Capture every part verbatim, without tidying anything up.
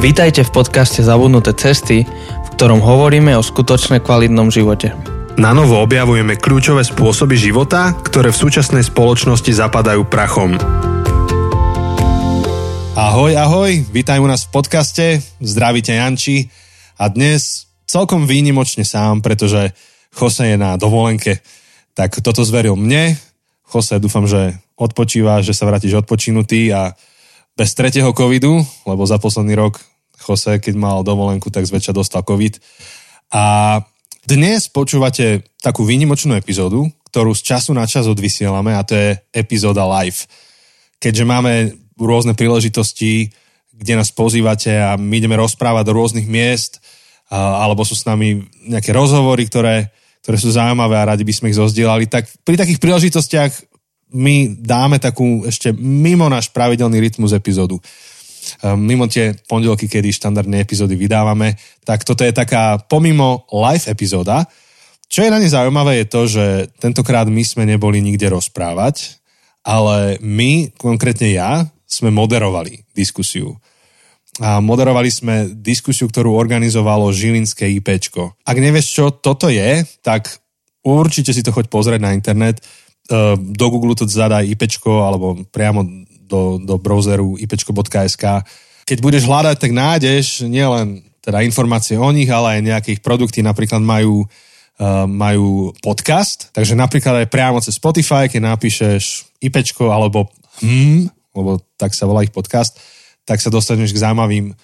Vítajte v podcaste Zabudnuté cesty, v ktorom hovoríme o skutočne kvalitnom živote. Na novo objavujeme kľúčové spôsoby života, ktoré v súčasnej spoločnosti zapadajú prachom. Ahoj, ahoj, vítaj u nás v podcaste, zdravíte Janči a dnes celkom výnimočne sám, pretože Jose je na dovolenke, tak toto zveril mne. Jose, dúfam, že odpočívaš, že sa vrátiš odpočinutý a bez tretieho covidu, lebo za posledný rok Jose, keď mal dovolenku, tak zväčša dostal covid. A dnes počúvate takú výnimočnú epizódu, ktorú z času na čas odvysielame, a to je epizóda live. Keďže máme rôzne príležitosti, kde nás pozývate a my ideme rozprávať do rôznych miest, alebo sú s nami nejaké rozhovory, ktoré, ktoré sú zaujímavé a radi by sme ich zozdielali, tak pri takých príležitostiach my dáme takú ešte mimo náš pravidelný rytmus epizódu. Mimo tie pondelky, kedy štandardné epizódy vydávame, tak toto je taká pomimo live epizóda. Čo je na ne zaujímavé je to, že tentokrát my sme neboli nikde rozprávať, ale my, konkrétne ja, sme moderovali diskusiu. A moderovali sme diskusiu, ktorú organizovalo Žilinské IPčko. Ak nevieš, čo toto je, tak určite si to choď pozrieť na internet. Do Google to zadaj IPčko alebo priamo do, do browseru í pé čko bodka es ká. Keď budeš hľadať, tak nájdeš nielen teda informácie o nich, ale aj nejaké ich produkty. Napríklad majú, uh, majú podcast, takže napríklad aj priamo cez Spotify, keď napíšeš IPčko alebo hm, lebo tak sa volá ich podcast, tak sa dostaneš k zaujímavým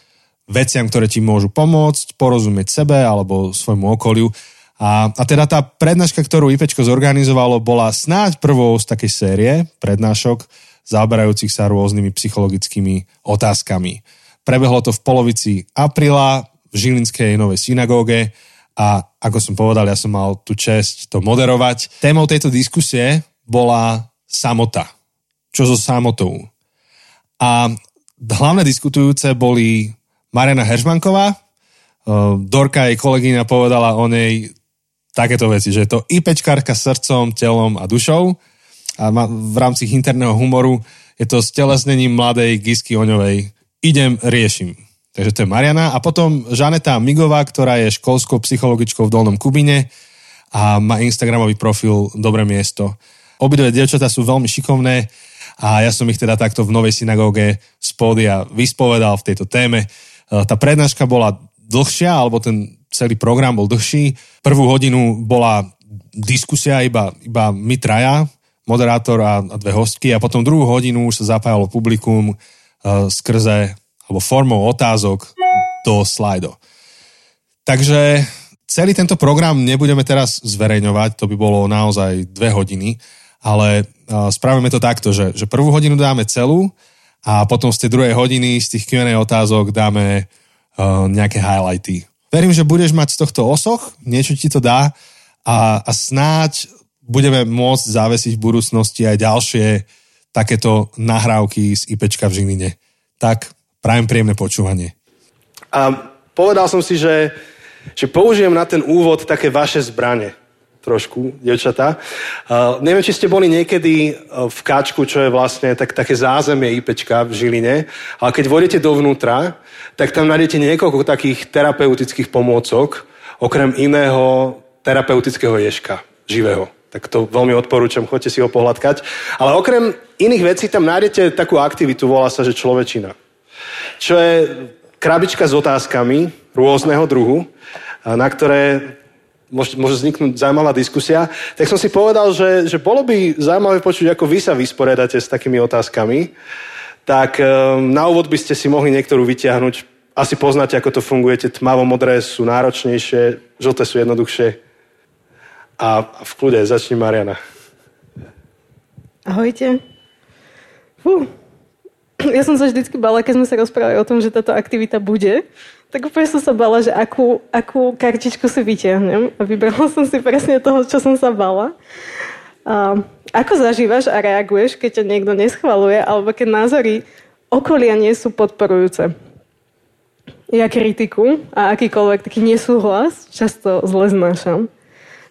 veciam, ktoré ti môžu pomôcť, porozumieť sebe alebo svojmu okoliu. A, a teda tá prednáška, ktorú IPčko zorganizovalo, bola snáď prvou z takej série prednášok, zaoberajúcich sa rôznymi psychologickými otázkami. Prebehlo to v polovici apríla v Žilinskej novej synagóge a ako som povedal, ja som mal tú česť to moderovať. Témou tejto diskusie bola samota. Čo so samotou? A hlavne diskutujúce boli Marianna Heršmanková. Dorka, jej kolegyňa, povedala o nej takéto veci, že je to IPčkárka srdcom, telom a dušou a v rámci interného humoru je to stelesnením mladej Gisky Oňovej. Idem, riešim. Takže to je Marianna. A potom Žaneta Migová, ktorá je školskou psychologičkou v Dolnom Kubíne a má instagramový profil Dobré miesto. Obidve dievčatá sú veľmi šikovné a ja som ich teda takto v novej synagóge z pódia vyspovedal v tejto téme. Tá prednáška bola dlhšia, alebo ten celý program bol dlhší. Prvú hodinu bola diskusia iba, iba my traja, moderátor a, a dve hostky, a potom druhú hodinu už sa zapájalo publikum e, skrze, alebo formou otázok do Slido. Takže celý tento program nebudeme teraz zverejňovať, to by bolo naozaj dve hodiny, ale e, spravíme to takto, že, že prvú hodinu dáme celú a potom z tej druhej hodiny z tých kjú end ej otázok dáme nejaké highlighty. Verím, že budeš mať z tohto osoch, niečo ti to dá a, a snáď budeme môcť závesiť v budúcnosti aj ďalšie takéto nahrávky z IPčka v Žiline. Tak, prajem príjemné počúvanie. A povedal som si, že, že použijem na ten úvod také vaše zbrane. Trošku, dievčatá. Uh, neviem, či ste boli niekedy v Káčku, čo je vlastne tak, také zázemie IPčka v Žiline, ale keď vôjdete dovnútra, tak tam nájdete niekoľko takých terapeutických pomôcok, okrem iného terapeutického ježka, živého. Tak to veľmi odporúčam, choďte si ho pohľadkať. Ale okrem iných vecí tam nájdete takú aktivitu, volá sa, že človečina. Čo je krabička s otázkami rôzneho druhu, na ktoré Môže, môže vzniknúť zaujímavá diskusia, tak som si povedal, že, že bolo by zaujímavé počuť, ako vy sa vysporiadate s takými otázkami, tak um, na úvod by ste si mohli niektorú vytiahnuť. Asi poznáte, ako to funguje, tmavo-modré sú náročnejšie, žlté sú jednoduchšie. A, a v kľude, začni Marianna. Ahojte. Fú. Ja som sa vždycky bala, keď sme sa rozprávali o tom, že táto aktivita bude, tak úplne som sa bala, že akú, akú kartičku si vytiahnem. A vybrala som si presne toho, čo som sa bala. A ako zažívaš a reaguješ, keď ťa niekto neschvaluje, alebo keď názory okolia nie sú podporujúce? Ja kritiku a akýkoľvek taký nesúhlas často zle znášam.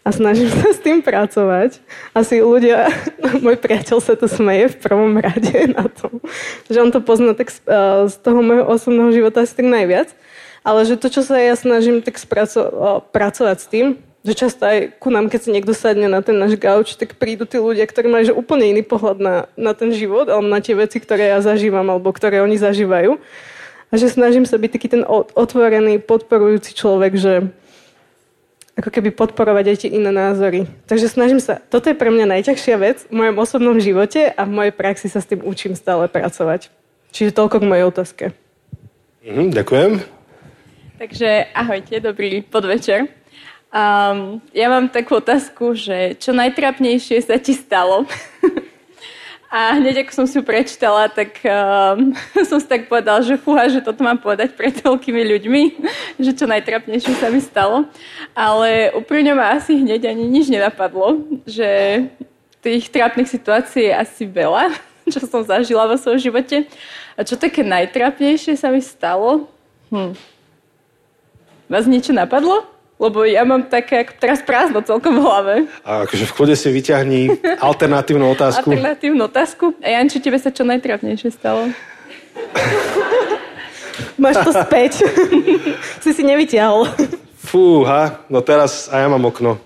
a snažím sa s tým pracovať. Asi ľudia, môj priateľ sa to smeje v prvom rade na tom, že on to pozná tak z, z toho môjho osobného života asi tak najviac, ale že to, čo sa ja snažím tak spraco- pracovať s tým, že často aj ku nám, keď si niekto sadne na ten náš gauč, tak prídu tí ľudia, ktorí majú úplne iný pohľad na, na ten život alebo na tie veci, ktoré ja zažívam alebo ktoré oni zažívajú. A že snažím sa byť taký ten otvorený, podporujúci človek, že ako keby podporovať aj tie iné názory. Takže snažím sa. Toto je pre mňa najťažšia vec v mojom osobnom živote a v mojej praxi sa s tým učím stále pracovať. Čiže toľko k mojej otázke. Mm, ďakujem. Takže ahojte, dobrý podvečer. Um, ja mám takú otázku, že čo najtrápnejšie sa ti stalo? A hneď ako som si ju prečítala, tak um, som si tak povedala, že fúha, že toto mám povedať pred toľkými ľuďmi, že čo najtrápnejšie sa mi stalo. Ale úprimne ma asi hneď ani nič nenapadlo, že tých trápnych situácií je asi veľa, čo som zažila vo svojom živote. A čo také najtrápnejšie sa mi stalo? Hm. Vás niečo napadlo? Lebo ja mám také, teraz prázdno celkom v hlave. A akože v kľude si vyťahni alternatívnu otázku. Alternatívnu otázku. A Janči, tebe sa čo najtrápnejšie stalo? Máš to späť. si si nevyťahol. Fúha, no teraz a ja mám okno.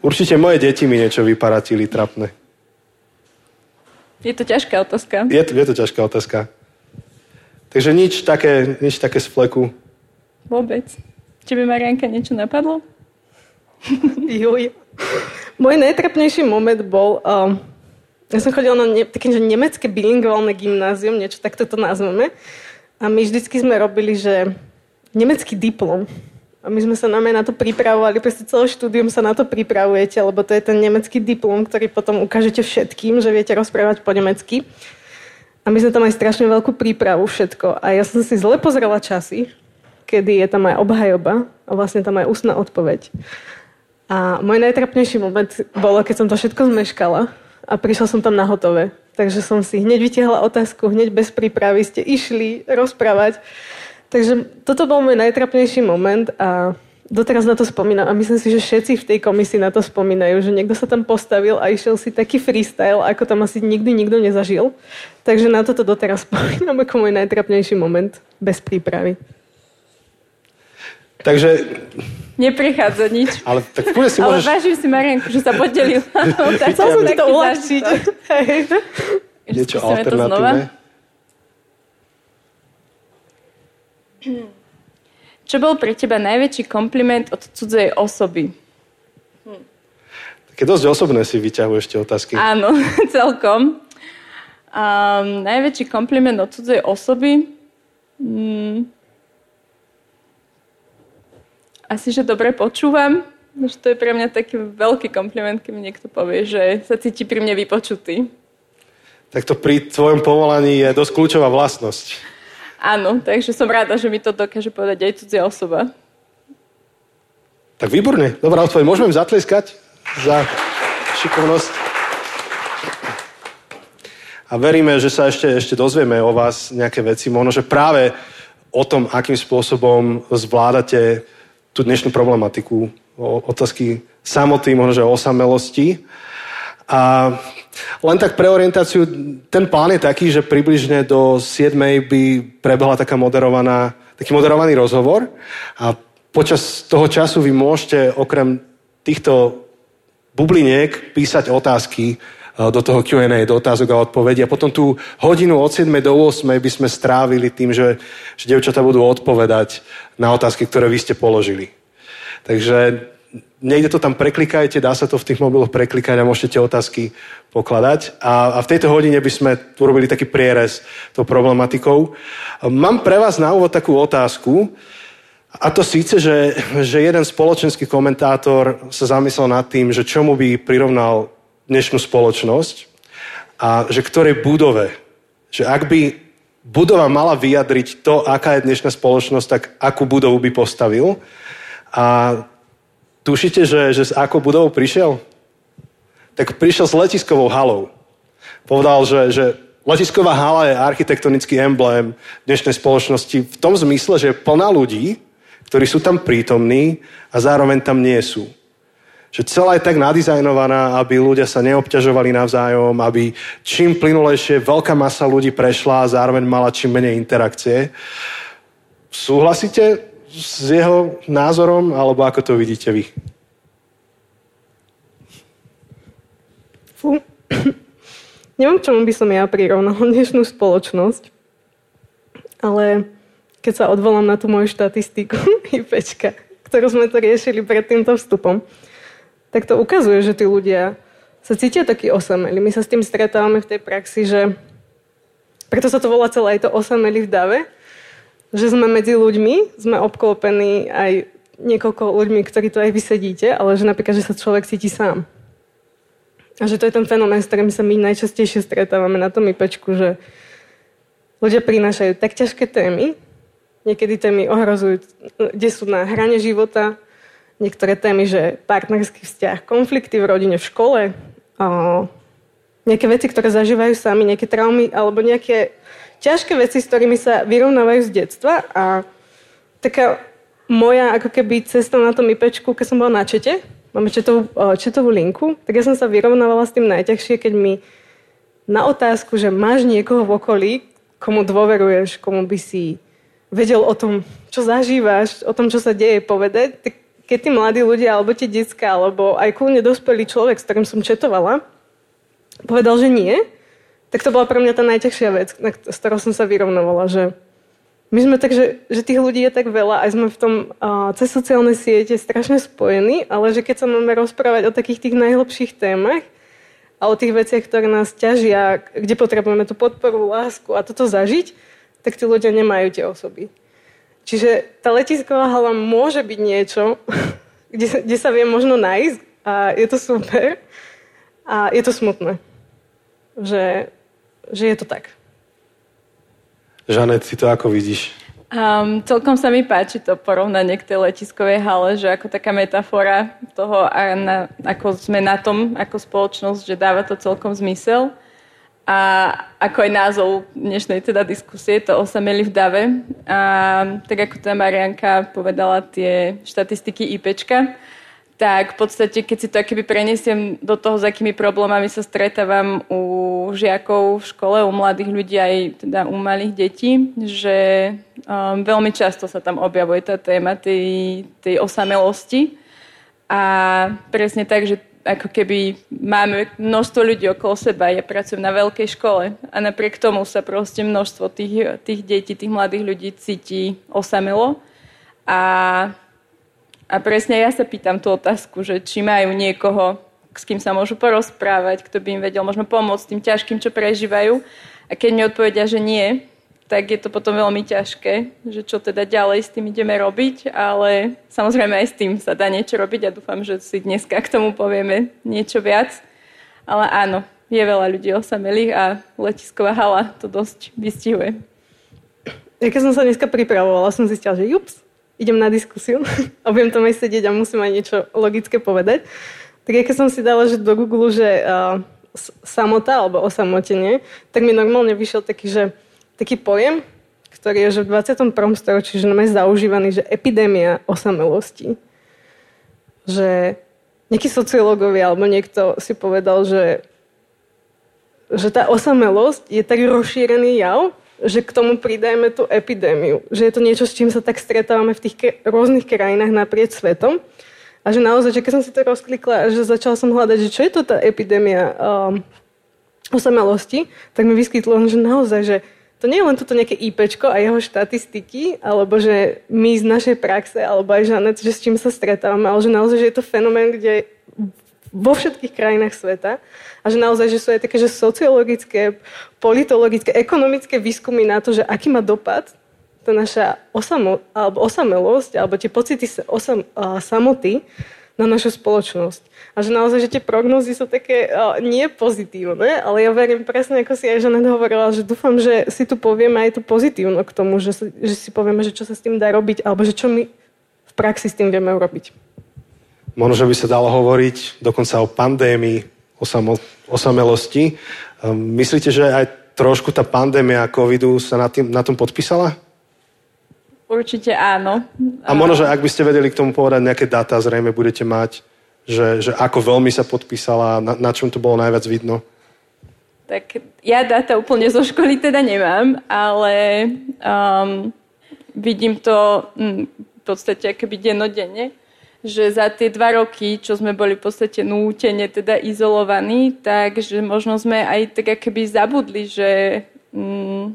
Určite moje deti mi niečo vyparatili trápne. Je to ťažká otázka. Je to, je to ťažká otázka. Takže nič také, nič také z fleku. Vôbec. Tebe, Marianka, niečo napadlo? Juj. Môj najtrapnejší moment bol, um, ja som chodila na ne, také nemecké bilingválne gymnázium, niečo takto to nazveme, a my vždycky sme robili, že nemecký diplom. A my sme sa nám na to pripravovali, proste celé štúdium sa na to pripravujete, lebo to je ten nemecký diplom, ktorý potom ukážete všetkým, že viete rozprávať po nemecky. A my sme tam aj strašne veľkú prípravu, všetko. A ja som si zle pozrela časy, kedy je tam aj obhajoba a vlastne tam aj ústna odpoveď. A môj najtrapnejší moment bolo, keď som to všetko zmeškala a prišla som tam na hotové. Takže som si hneď vytiahla otázku, hneď bez prípravy ste išli rozprávať. Takže toto bol môj najtrapnejší moment a doteraz na to spomínam. A myslím si, že všetci v tej komisii na to spomínajú, že niekto sa tam postavil a išiel si taký freestyle, ako tam asi nikdy nikto nezažil. Takže na toto doteraz spomínam ako môj najtrapnejší moment bez prípravy. Takže... Neprichádza nič. Ale, tak si ale môžeš... vážim si, Marianku, že sa podelila. Chcel som ti to uľahčiť. Niečo alternatívne. Čo bol pre teba najväčší kompliment od cudzej osoby? Hm. Také dosť osobné si vyťahuješ tie otázky. Áno, celkom. Um, najväčší kompliment od cudzej osoby... Hmm. Asi, že dobre počúvam, že to je pre mňa taký veľký kompliment, keď mi niekto povie, že sa cíti pri mne vypočutý. Tak to pri tvojom povolaní je dosť kľúčová vlastnosť. Áno, takže som rada, že mi to dokáže povedať aj cudzia osoba. Tak výborne, dobrá odpoveď. Môžeme im zatleskať za šikovnosť. A veríme, že sa ešte, ešte dozvieme o vás nejaké veci, možno, že práve o tom, akým spôsobom zvládate tú dnešnú problematiku, otázky samoty, možno, že osamelosti. A len tak pre orientáciu, ten plán je taký, že približne do siedmej by prebehla taká moderovaná, taký moderovaný rozhovor a počas toho času vy môžete okrem týchto bubliniek písať otázky do toho kjú end ej, do otázok a odpovedí. A potom tú hodinu od siedmej do ôsmej by sme strávili tým, že, že dievčatá budú odpovedať na otázky, ktoré vy ste položili. Takže niekde to tam preklikajte, dá sa to v tých mobiloch preklikať a môžete tie otázky pokladať. A, a v tejto hodine by sme urobili taký prierez tou problematikou. Mám pre vás na úvod takú otázku, a to síce, že, že jeden spoločenský komentátor sa zamyslel nad tým, že čomu by prirovnal dnešnú spoločnosť a že ktorej budove, že ak by budova mala vyjadriť to, aká je dnešná spoločnosť, tak akú budovu by postavil. A tušíte, že, že s akou budovou prišiel? Tak prišiel s letiskovou halou. Povedal, že, že letisková hala je architektonický emblém dnešnej spoločnosti v tom zmysle, že je plná ľudí, ktorí sú tam prítomní a zároveň tam nie sú. Že celá je tak nadizajnovaná, aby ľudia sa neobťažovali navzájom, aby čím plynulejšie veľká masa ľudí prešla a zároveň mala čím menej interakcie. Súhlasíte s jeho názorom, alebo ako to vidíte vy? Fú. Neviem, čomu by som ja prirovnal dnešnú spoločnosť, ale keď sa odvolám na tú moju štatistiku IPčka, ktorú sme to riešili pred týmto vstupom, tak to ukazuje, že tí ľudia sa cítia takí osameli. My sa s tým stretávame v tej praxi, že preto sa to volá celé aj to osameli v dave, že sme medzi ľuďmi, sme obklopení aj niekoľko ľuďmi, ktorí to aj vysedíte, ale že napríklad, že sa človek cíti sám. A že to je ten fenomén, s ktorým sa my najčastejšie stretávame na tom IPčku, že ľudia prinášajú tak ťažké témy, niekedy témy ohrozujú, kde sú na hrane života, niektoré témy, že partnerský vzťah, konflikty v rodine, v škole, o, nejaké veci, ktoré zažívajú sami, nejaké traumy, alebo nejaké ťažké veci, s ktorými sa vyrovnávajú z detstva. A taká moja, ako keby cesta na tom IPčku, keď som bola na čete, máme četovú, četovú linku, tak ja som sa vyrovnávala s tým najťažšie, keď mi na otázku, že máš niekoho v okolí, komu dôveruješ, komu by si vedel o tom, čo zažívaš, o tom, čo sa deje, povedať, tak keď tí mladí ľudia, alebo tie decká, alebo aj kľudne dospelý človek, s ktorým som četovala, povedal, že nie, tak to bola pre mňa tá najťažšia vec, s ktorou som sa vyrovnovala, že my sme tak, že, že tých ľudí je tak veľa, aj sme v tom uh, cez sociálne siete strašne spojení, ale že keď sa máme rozprávať o takých tých najhlbších témach a o tých veciach, ktoré nás ťažia, kde potrebujeme tú podporu, lásku a toto zažiť, tak tí ľudia nemajú tie osoby. Čiže tá letisková hala môže byť niečo, kde sa, kde sa vie možno nájsť a je to super a je to smutné, že, že je to tak. Žanet, ty to ako vidíš? Um, celkom sa mi páči to porovnanie k tej letiskovej hale, že ako taká metafora toho, a na, ako sme na tom ako spoločnosť, že dáva to celkom zmysel. A ako aj názov dnešnej teda diskusie, to osameli v dave. A tak ako tá Marianka povedala tie štatistiky IPčka, tak v podstate, keď si to akoby prenesiem do toho, s akými problémami sa stretávam u žiakov v škole, u mladých ľudí, aj teda u malých detí, že um, veľmi často sa tam objavuje tá téma tej, tej osamelosti. A presne tak, že ako keby máme množstvo ľudí okolo seba, ja pracujem na veľkej škole a napriek tomu sa proste množstvo tých, tých detí, tých mladých ľudí cíti osamelo a, a presne ja sa pýtam tú otázku, že či majú niekoho, s kým sa môžu porozprávať, kto by im vedel možno pomôcť tým ťažkým, čo prežívajú, a keď mi odpovedia, že nie, tak je to potom veľmi ťažké, že čo teda ďalej s tým ideme robiť, ale samozrejme aj s tým sa dá niečo robiť a dúfam, že si dneska k tomu povieme niečo viac. Ale áno, je veľa ľudí osamelých a letisková hala to dosť vystihuje. Ja keď som sa dneska pripravovala, som zistila, že jups, idem na diskusiu a budem tam aj sedieť a musím aj niečo logické povedať. Tak ja keď som si dala, že do Google, že uh, samota alebo osamotenie, tak mi normálne vyšiel taký, že taký pojem, ktorý je že v dvadsiatom prvom storočí, že nám je zaužívaný, že epidémia osamelosti. Že nejakí sociológovia alebo niekto si povedal, že, že tá osamelosť je tak rozšírený jav, že k tomu pridajme tú epidémiu. Že je to niečo, s čím sa tak stretávame v tých rôznych krajinách naprieč svetom. A že naozaj, že keď som si to rozklikla, že začala som hľadať, že čo je to tá epidémia um, osamelosti, tak mi vyskytlo, že naozaj, že to nie je len toto nejaké IPčko a jeho štatistiky, alebo že my z našej praxe, alebo aj Žanet, že s čím sa stretávame, ale že naozaj, že je to fenomén, kde vo všetkých krajinách sveta a že naozaj, že sú aj také, že sociologické, politologické, ekonomické výskumy na to, že aký má dopad tá naša osamo, alebo osamelosť, alebo tie pocity osam, a, samoty na našu spoločnosť. A že naozaj, že tie prognózy sú také o, nie pozitívne, ale ja verím presne, ako si aj Žanet hovorila, že dúfam, že si tu povieme aj to pozitívno k tomu, že, že si povieme, že čo sa s tým dá robiť, alebo že čo my v praxi s tým vieme urobiť. Možno, že by sa dalo hovoriť dokonca o pandémii, o, samo, o samelosti. Myslíte, že aj trošku tá pandémia covidu sa na, tým, na tom podpísala? Určite áno. A možno, že ak by ste vedeli k tomu povedať nejaké dáta, zrejme budete mať, že, že ako veľmi sa podpísala, na, na čom to bolo najviac vidno? Tak ja dáta úplne zo školy teda nemám, ale um, vidím to hm, v podstate akoby dennodenne, že za tie dva roky, čo sme boli v podstate nútene teda izolovaní, takže možno sme aj tak akoby zabudli, že mm,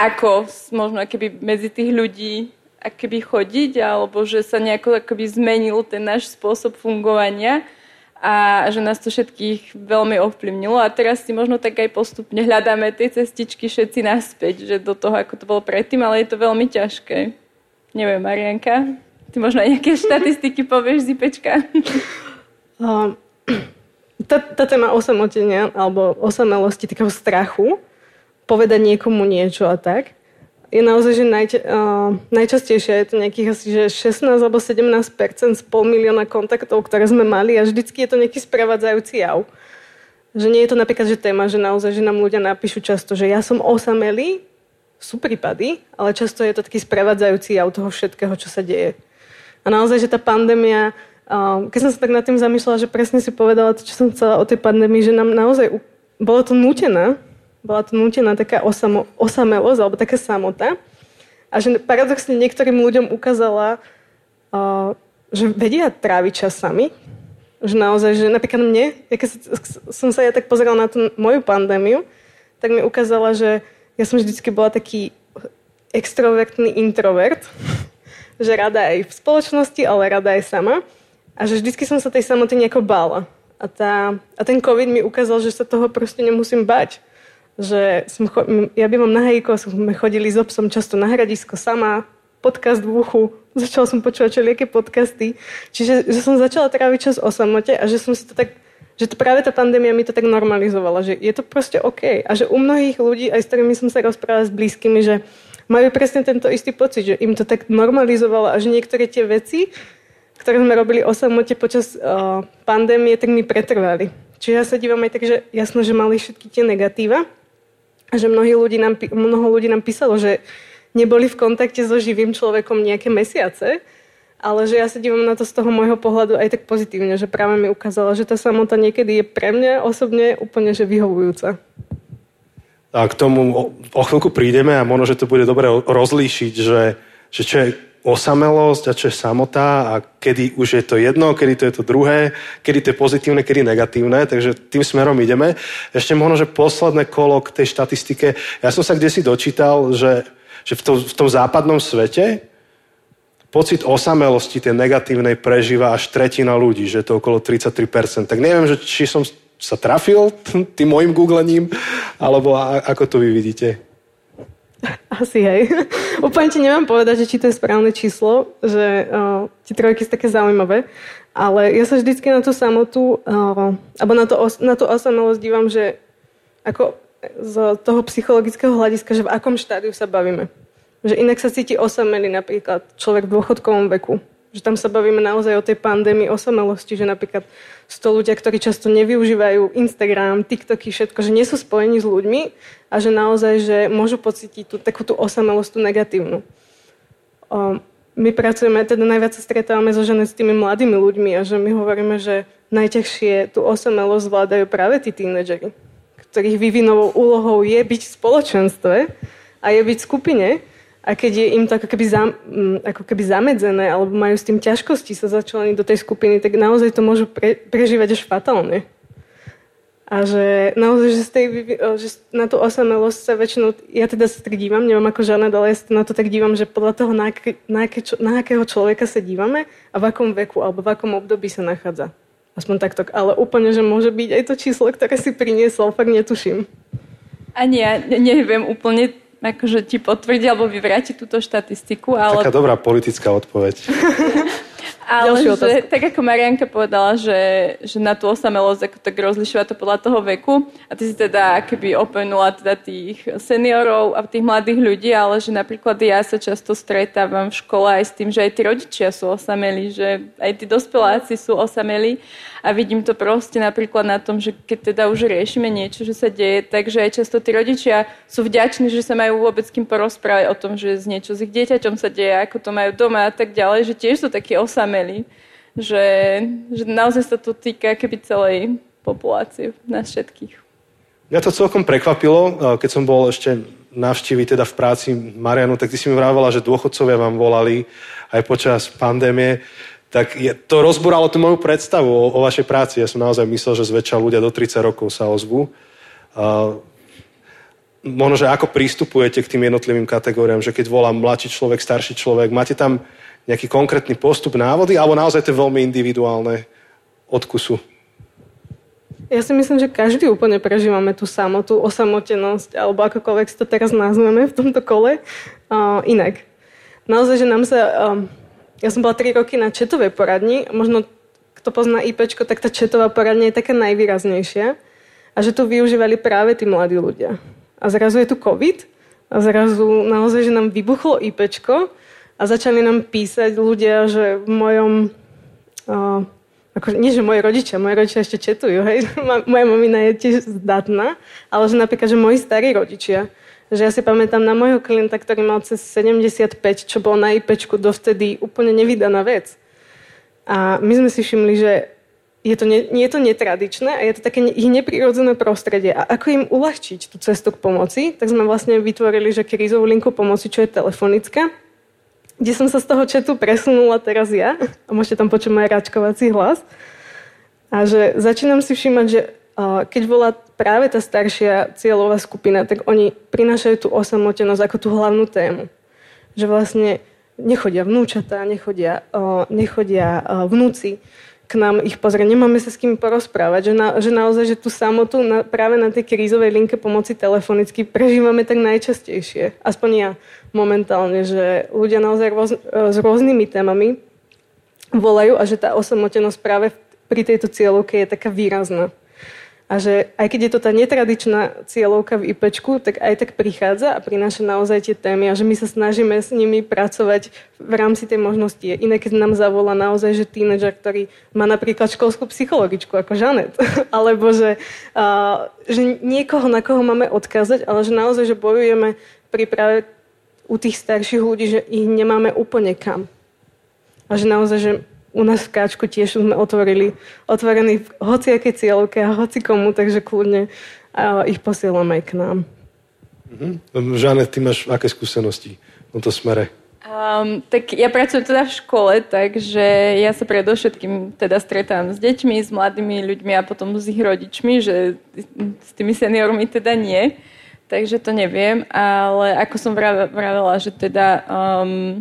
ako možno akoby medzi tých ľudí akoby chodiť, alebo že sa nejako akoby zmenil ten náš spôsob fungovania a že nás to všetkých veľmi ovplyvnilo a teraz si možno tak aj postupne hľadáme tie cestičky všetci naspäť, že do toho, ako to bolo predtým, ale je to veľmi ťažké. Neviem, Marianka? Ty možno aj nejaké štatistiky povieš z IPčka. Um, tá, tá téma osamotenia alebo osamelosti, takého strachu, povedať niekomu niečo a tak, je naozaj, že naj, uh, najčastejšie je to nejakých asi že šestnásť alebo sedemnásť percent z pol milióna kontaktov, ktoré sme mali a vždycky je to nejaký sprevádzajúci jav. Že nie je to napríklad že téma, že naozaj, že nám ľudia napíšu často, že ja som osamelý, sú prípady, ale často je to taký sprevádzajúci jav toho všetkého, čo sa deje. A naozaj, že tá pandémia, keď som sa tak nad tým zamýšľala, že presne si povedala to, čo som chcela o tej pandémii, že nám naozaj bola to nútená, bola to nútená taká osamo, osamelosť alebo taká samota. A že paradoxne niektorým ľuďom ukázala, že vedia tráviť čas sami. Že naozaj, že napríklad mne, keď som sa ja tak pozerala na tú moju pandémiu, tak mi ukázala, že ja som vždycky bola taký extrovertný introvert, že rada aj v spoločnosti, ale rada aj sama. A že vždycky som sa tej samoty nejako bála. A, tá, a ten COVID mi ukázal, že sa toho proste nemusím bať. Že som, ja bývam na hejko, sme chodili s so psom často na hradisko sama, podcast v uchu, začala som počúvať všelijaké podcasty. Čiže že som začala tráviť čas o samote a že som si to tak, že to práve tá pandémia mi to tak normalizovala, že je to proste OK. A že u mnohých ľudí, aj s ktorými som sa rozprávala s blízkymi, že majú presne tento istý pocit, že im to tak normalizovalo a že niektoré tie veci, ktoré sme robili o samote počas uh, pandémie, tak mi pretrvali. Čiže ja sa dívam aj tak, že jasno, že mali všetky tie negatíva a že mnohí ľudí nám, mnoho ľudí nám písalo, že neboli v kontakte so živým človekom nejaké mesiace, ale že ja sa dívam na to z toho môjho pohľadu aj tak pozitívne, že práve mi ukázala, že tá samota niekedy je pre mňa osobne úplne že vyhovujúca. A k tomu o, o chvíľku prídeme a možno, že to bude dobre rozlíšiť, že, že čo je osamelosť a čo je samota a kedy už je to jedno, kedy to je to druhé, kedy to je pozitívne, kedy negatívne, takže tým smerom ideme. Ešte možno, že posledné kolo k tej štatistike. Ja som sa kdesi dočítal, že, že v, tom, v tom západnom svete pocit osamelosti tej negatívnej prežíva až tretina ľudí, že je to okolo tridsaťtri percent. Tak neviem, že či som sa trafil tým mojim googlením, alebo a, ako to vy vidíte? Asi, hej. Úplne ti nemám povedať, že či to je správne číslo, že uh, tie trojky sú také zaujímavé, ale ja sa vždycky na tú samotu, uh, alebo na to, na tú osamelosť dívam, že ako z toho psychologického hľadiska, že v akom štádiu sa bavíme. Že inak sa cíti osamelý napríklad človek v dôchodkovom veku. Že tam sa bavíme naozaj o tej pandémii osamelosti, že napríklad sú to ľudia, ktorí často nevyužívajú Instagram, TikToky, všetko, že nie sú spojení s ľuďmi a že naozaj, že môžu pocítiť tú, takú tú osamelosť, tú negatívnu. Um, my pracujeme, teda najviac sa stretávame so Ženec s tými mladými ľuďmi a že my hovoríme, že najťažšie tú osamelosť zvládajú práve tí tínedžeri, ktorých vývinovou úlohou je byť v spoločenstve a je byť v skupine. A keď je im to ako keby, zam, ako keby zamedzené alebo majú s tým ťažkosti sa začleniť do tej skupiny, tak naozaj to môžu pre, prežívať až fatálne. A že naozaj, že, z tej, že na tú osamelosť sa väčšinou, ja teda sa tak dívam, neviem ako Žaneta, ale ja sa na to tak dívam, že podľa toho, na, na, na akého človeka sa dívame a v akom veku alebo v akom období sa nachádza. Aspoň takto. Ale úplne, že môže byť aj to číslo, ktoré si priniesol, fakt netuším. Ani ja neviem úplne akože ti potvrdí alebo vyvráti túto štatistiku. Ale... Taká dobrá politická odpoveď. Ale že, tak ako Marianka povedala, že, že na tú osamelosť ako tak rozlišovať to podľa toho veku a ty si teda keby opomenula teda tých seniorov a tých mladých ľudí, ale že napríklad ja sa často stretávam v škole aj s tým, že aj tí rodičia sú osamelí, že aj tí dospeláci sú osamelí a vidím to proste napríklad na tom, že keď teda už riešime niečo, že sa deje, takže aj často tí rodičia sú vďační, že sa majú vôbec kým porozprávať o tom, že niečo s ich dieťaťom sa deje, ako to majú doma a tak ďalej, že tiež sú takí osamelí. že, že naozaj sa to týka keby celej populácie, nás všetkých. Mňa to celkom prekvapilo, keď som bol ešte navštíviť teda v práci Marianu, tak ty si mi vravala, že dôchodcovia vám volali aj počas pandémie. Tak je, to rozburalo tú moju predstavu o, o vašej práci. Ja som naozaj myslel, že zväčša ľudia do tridsať rokov sa ozvú. Uh, možno, že ako prístupujete k tým jednotlivým kategóriám, že keď volám mladší človek, starší človek, máte tam nejaký konkrétny postup, návody, alebo naozaj to je veľmi individuálne od kusu? Ja si myslím, že každý úplne prežívame tú samotu, osamotenosť, alebo akokoľvek si to teraz nazveme v tomto kole, uh, inak. Naozaj, že nám sa... Um, Ja som bola tri roky na četovej poradni. Možno, kto pozná IPčko, tak tá četová poradňa je taká najvýraznejšia. A že tu využívali práve tí mladí ľudia. A zrazu je tu COVID. A zrazu naozaj, že nám vybuchlo IPčko. A začali nám písať ľudia, že v mojom... Uh, ako, nie, že moji rodičia. Moji rodičia ešte četujú, hej. Moja mamina je tiež zdatná. Ale že napríklad, že moji starí rodičia. Že ja si pamätám na môjho klienta, ktorý mal cez sedemdesiatpäť, čo bol na IPčku dovtedy úplne nevydaná vec. A my sme si všimli, že je to, ne, je to netradičné a je to také ich neprirodzené prostredie. A ako im uľahčiť tú cestu k pomoci, tak sme vlastne vytvorili, že krízovú linku pomoci, čo je telefonická, kde som sa z toho chatu presunula teraz ja. A môžete tam počuť môj račkovací hlas. A že začínam si všímať, že keď bola práve tá staršia cieľová skupina, tak oni prinášajú tú osamotenosť ako tú hlavnú tému. Že vlastne nechodia vnúčatá, nechodia, nechodia vnúci k nám ich pozrieť. Nemáme sa s kým porozprávať. Že, na, že naozaj, že tú samotu na, práve na tej krízovej linke pomoci telefonicky prežívame tak najčastejšie. Aspoň ja momentálne, že ľudia naozaj rôz, s rôznymi témami volajú a že tá osamotenosť práve pri tejto cieľovke je taká výrazná. A že aj keď je to tá netradičná cieľovka v IPčku, tak aj tak prichádza a prináša naozaj tie témy a že my sa snažíme s nimi pracovať v rámci tej možnosti. Iné, keď nám zavolá naozaj, že tínedžer, ktorý má napríklad školskú psychologičku, ako Žanet, alebo že, a, že niekoho, na koho máme odkázať, ale že naozaj, že bojujeme pri práve u tých starších ľudí, že ich nemáme úplne kam. A že naozaj, že u nás v Káčku tiež sme otvorili otvorení v hociakej cieľovke a hocikomu, takže kľudne a ich posielame aj k nám. Mm-hmm. Žanet, ty máš aké skúsenosti v tomto smere? Um, tak ja pracujem teda v škole, takže ja sa predovšetkým teda stretám s deťmi, s mladými ľuďmi a potom s ich rodičmi, že s tými seniormi teda nie, takže to neviem, ale ako som vravela, že teda um,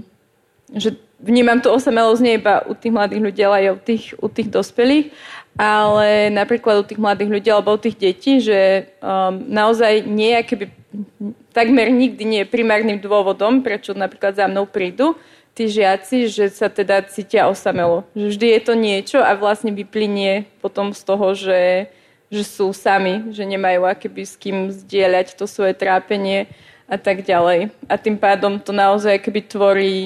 že vnímam to osamelosť nie iba u tých mladých ľudí, ale aj u tých, u tých dospelých, ale napríklad u tých mladých ľudí alebo u tých detí, že um, naozaj nie, keby, takmer nikdy nie je primárnym dôvodom, prečo napríklad za mnou prídu tí žiaci, že sa teda cítia osamelo. Že vždy je to niečo a vlastne vyplynie potom z toho, že, že sú sami, že nemajú akéby s kým zdieľať to svoje trápenie a tak ďalej. A tým pádom to naozaj keby tvorí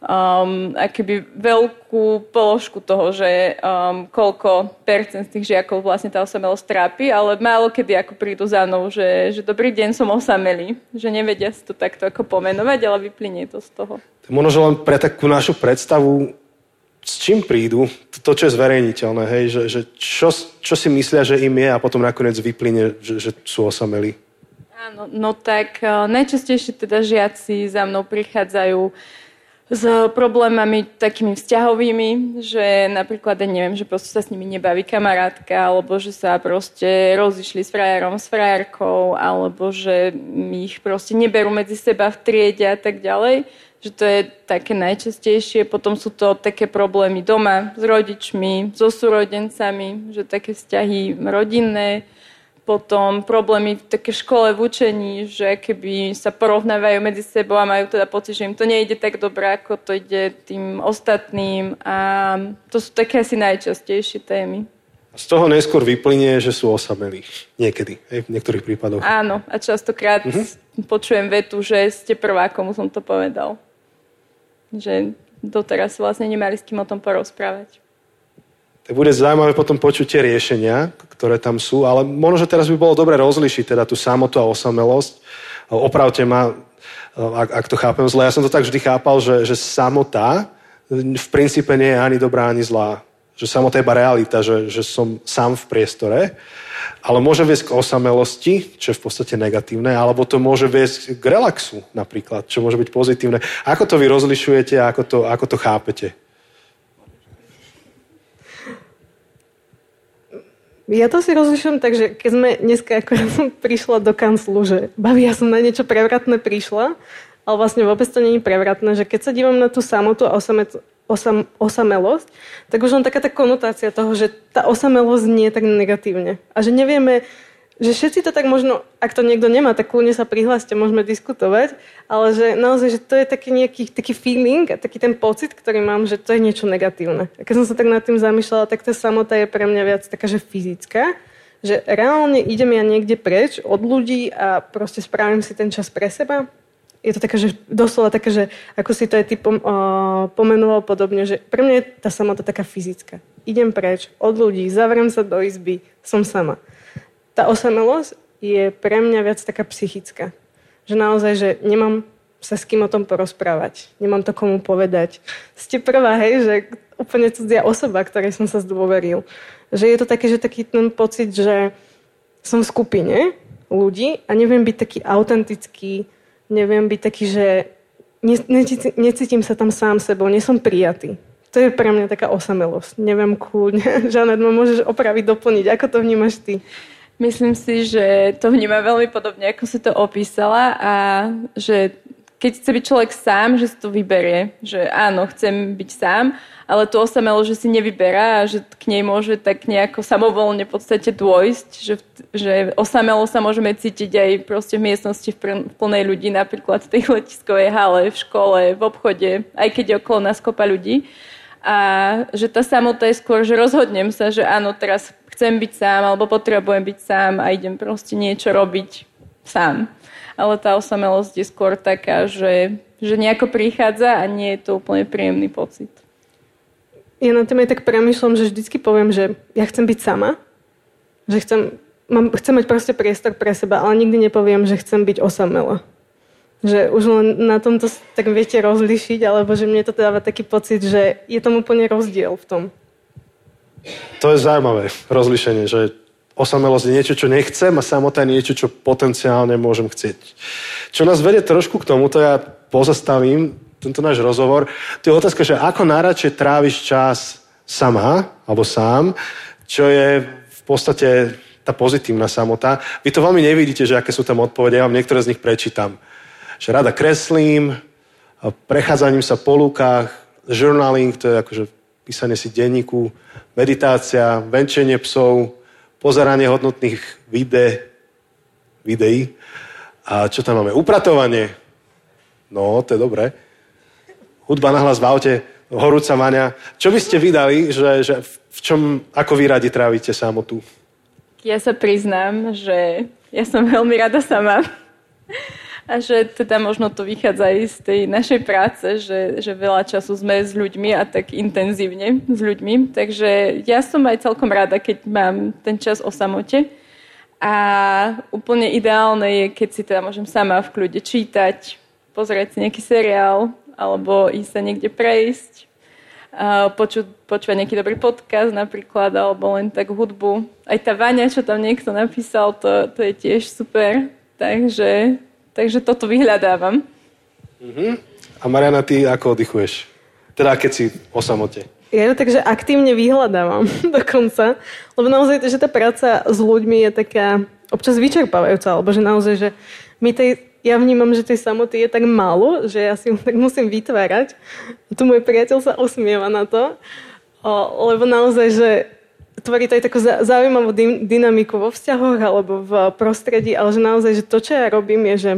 Um, akoby veľkú položku toho, že um, koľko percent z tých žiakov vlastne tá osamelosť trápi, ale málo kedy ako prídu za mnou, že, že dobrý deň, som osamelý, že nevedia si to takto ako pomenovať, ale vyplynie to z toho. Možno, že len pre takú našu predstavu, s čím prídu, to, čo je zverejniteľné, hej, že, že čo, čo si myslia, že im je a potom nakoniec vyplynie, že, že sú osamelí. Áno, no tak najčastejšie teda žiaci za mnou prichádzajú s problémami takými vzťahovými, že napríklad, ja neviem, že proste sa s nimi nebaví kamarátka, alebo že sa proste rozišli s frajerom, s frajerkou, alebo že ich proste neberú medzi seba v triede a tak ďalej. Že to je také najčastejšie. Potom sú to také problémy doma s rodičmi, so súrodencami, že také vzťahy rodinné. Potom problémy v takej škole, v učení, že keby sa porovnávajú medzi sebou a majú teda pocit, že im to nejde tak dobre, ako to ide tým ostatným. A to sú také asi najčastejšie témy. Z toho neskôr vyplynie, že sú osamelí. Niekedy, hej, v niektorých prípadoch. Áno, a častokrát mm-hmm. počujem vetu, že ste prvá, komu som to povedal. Že doteraz vlastne nemali s kým o tom porozprávať. Bude zaujímavé potom počuť tie riešenia, ktoré tam sú, ale možno, že teraz by bolo dobre rozlišiť teda tú samotu a osamelosť. Opravte ma, ak, ak to chápem zle. Ja som to tak vždy chápal, že, že samota v princípe nie je ani dobrá, ani zlá. Že samotná iba realita, že, že som sám v priestore, ale môže viesť k osamelosti, čo je v podstate negatívne, alebo to môže viesť k relaxu napríklad, čo môže byť pozitívne. Ako to vy rozlišujete a ako to, ako to chápete? Ja to si rozlišujem tak, že keď sme dneska ako prišla do kanclu, že baví, ja som na niečo prevratné prišla, ale vlastne vôbec to nie je prevratné, že keď sa dívam na tú samotu a osamec, osam, osamelosť, tak už len taká tá konotácia toho, že tá osamelosť nie je tak negatívne. A že nevieme, že všetci to tak možno, ak to niekto nemá, tak kľudne sa prihláste, môžeme diskutovať, ale že naozaj, že to je taký nejaký taký feeling a taký ten pocit, ktorý mám, že to je niečo negatívne. A keď som sa tak nad tým zamýšľala, tak tá samota je pre mňa viac taká, že fyzická, že reálne idem ja niekde preč od ľudí a proste správim si ten čas pre seba. Je to také, že doslova také, že ako si to aj ty pomenoval podobne, že pre mňa je tá samota taká fyzická. Idem preč od ľudí, zavriem sa do izby, som sama. Tá osamelosť je pre mňa viac taká psychická. Že naozaj, že nemám sa s kým o tom porozprávať. Nemám to komu povedať. Ste prvá, hej, že úplne cudzia osoba, ktorej som sa zdôveril. Že je to také, že taký ten pocit, že som v skupine ľudí a neviem byť taký autentický, neviem byť taký, že necítim sa tam sám sebou, nie som prijatý. To je pre mňa taká osamelosť. Neviem, kľudne. Žanet, ma môžeš opraviť, doplniť. Ako to vnímaš ty? Myslím si, že to vnímam veľmi podobne, ako si to opísala a že keď chce byť človek sám, že si to vyberie. Že áno, chcem byť sám, ale to osamelosť, že si nevyberá a že k nej môže tak nejako samovolne v podstate dôjsť. Že, že osamelo sa môžeme cítiť aj proste v miestnosti v plnej ľudí, napríklad v tej letiskovej hale, v škole, v obchode, aj keď je okolo nás kopa ľudí. A že tá samota je skôr, že rozhodnem sa, že áno, teraz chcem byť sám alebo potrebujem byť sám a idem proste niečo robiť sám. Ale tá osamelosť je skôr taká, že, že nejako prichádza a nie je to úplne príjemný pocit. Ja na tým aj tak premýšľam, že vždycky poviem, že ja chcem byť sama, že chcem, mám, chcem mať proste priestor pre seba, ale nikdy nepoviem, že chcem byť osamela. Že už len na tomto tak viete rozlišiť, alebo že mne to dáva taký pocit, že je tam úplne rozdiel v tom. To je zaujímavé rozlišenie, že osamelosť je niečo, čo nechcem a samota je niečo, čo potenciálne môžem chcieť. Čo nás vedie trošku k tomu, to ja pozastavím tento náš rozhovor. To je otázka, že ako najradšej tráviš čas sama, alebo sám, čo je v podstate tá pozitívna samota. Vy to veľmi nevidíte, že aké sú tam odpovede, ja vám niektoré z nich prečítam. Že rada kreslím, prechádzaním sa po lúkach, journaling, to je akože písanie si denníku, meditácia, venčenie psov, pozeranie hodnotných vide, videí. A čo tam máme? Upratovanie. No, to je dobré. Hudba nahlas v aute, horúca vaňa. Čo by ste vydali, že, že v čom, ako vy radi trávite samotu? Ja sa priznám, že ja som veľmi rada sama. A že teda možno to vychádza aj z tej našej práce, že, že veľa času sme s ľuďmi a tak intenzívne s ľuďmi. Takže ja som aj celkom rada, keď mám ten čas o samote. A úplne ideálne je, keď si teda môžem sama v kľude čítať, pozrieť si nejaký seriál, alebo ísť sa niekde prejsť, poču, počúvať nejaký dobrý podcast napríklad, alebo len tak hudbu. Aj tá vaňa, čo tam niekto napísal, to, to je tiež super. Takže... Takže toto vyhľadávam. Uh-huh. A Mariana, ty ako oddychuješ? Teda keď si o samote. Ja takže aktívne vyhľadávam dokonca. Lebo naozaj, že tá práca s ľuďmi je taká občas vyčerpávajúca. Alebo že naozaj, že my tej, ja vnímam, že tej samoty je tak málo, že ja si ju tak musím vytvárať. A tu môj priateľ sa usmieva na to. O, lebo naozaj, že tvorí to aj takú zaujímavú dynamiku vo vzťahoch alebo v prostredí, ale že naozaj, že to, čo ja robím, je, že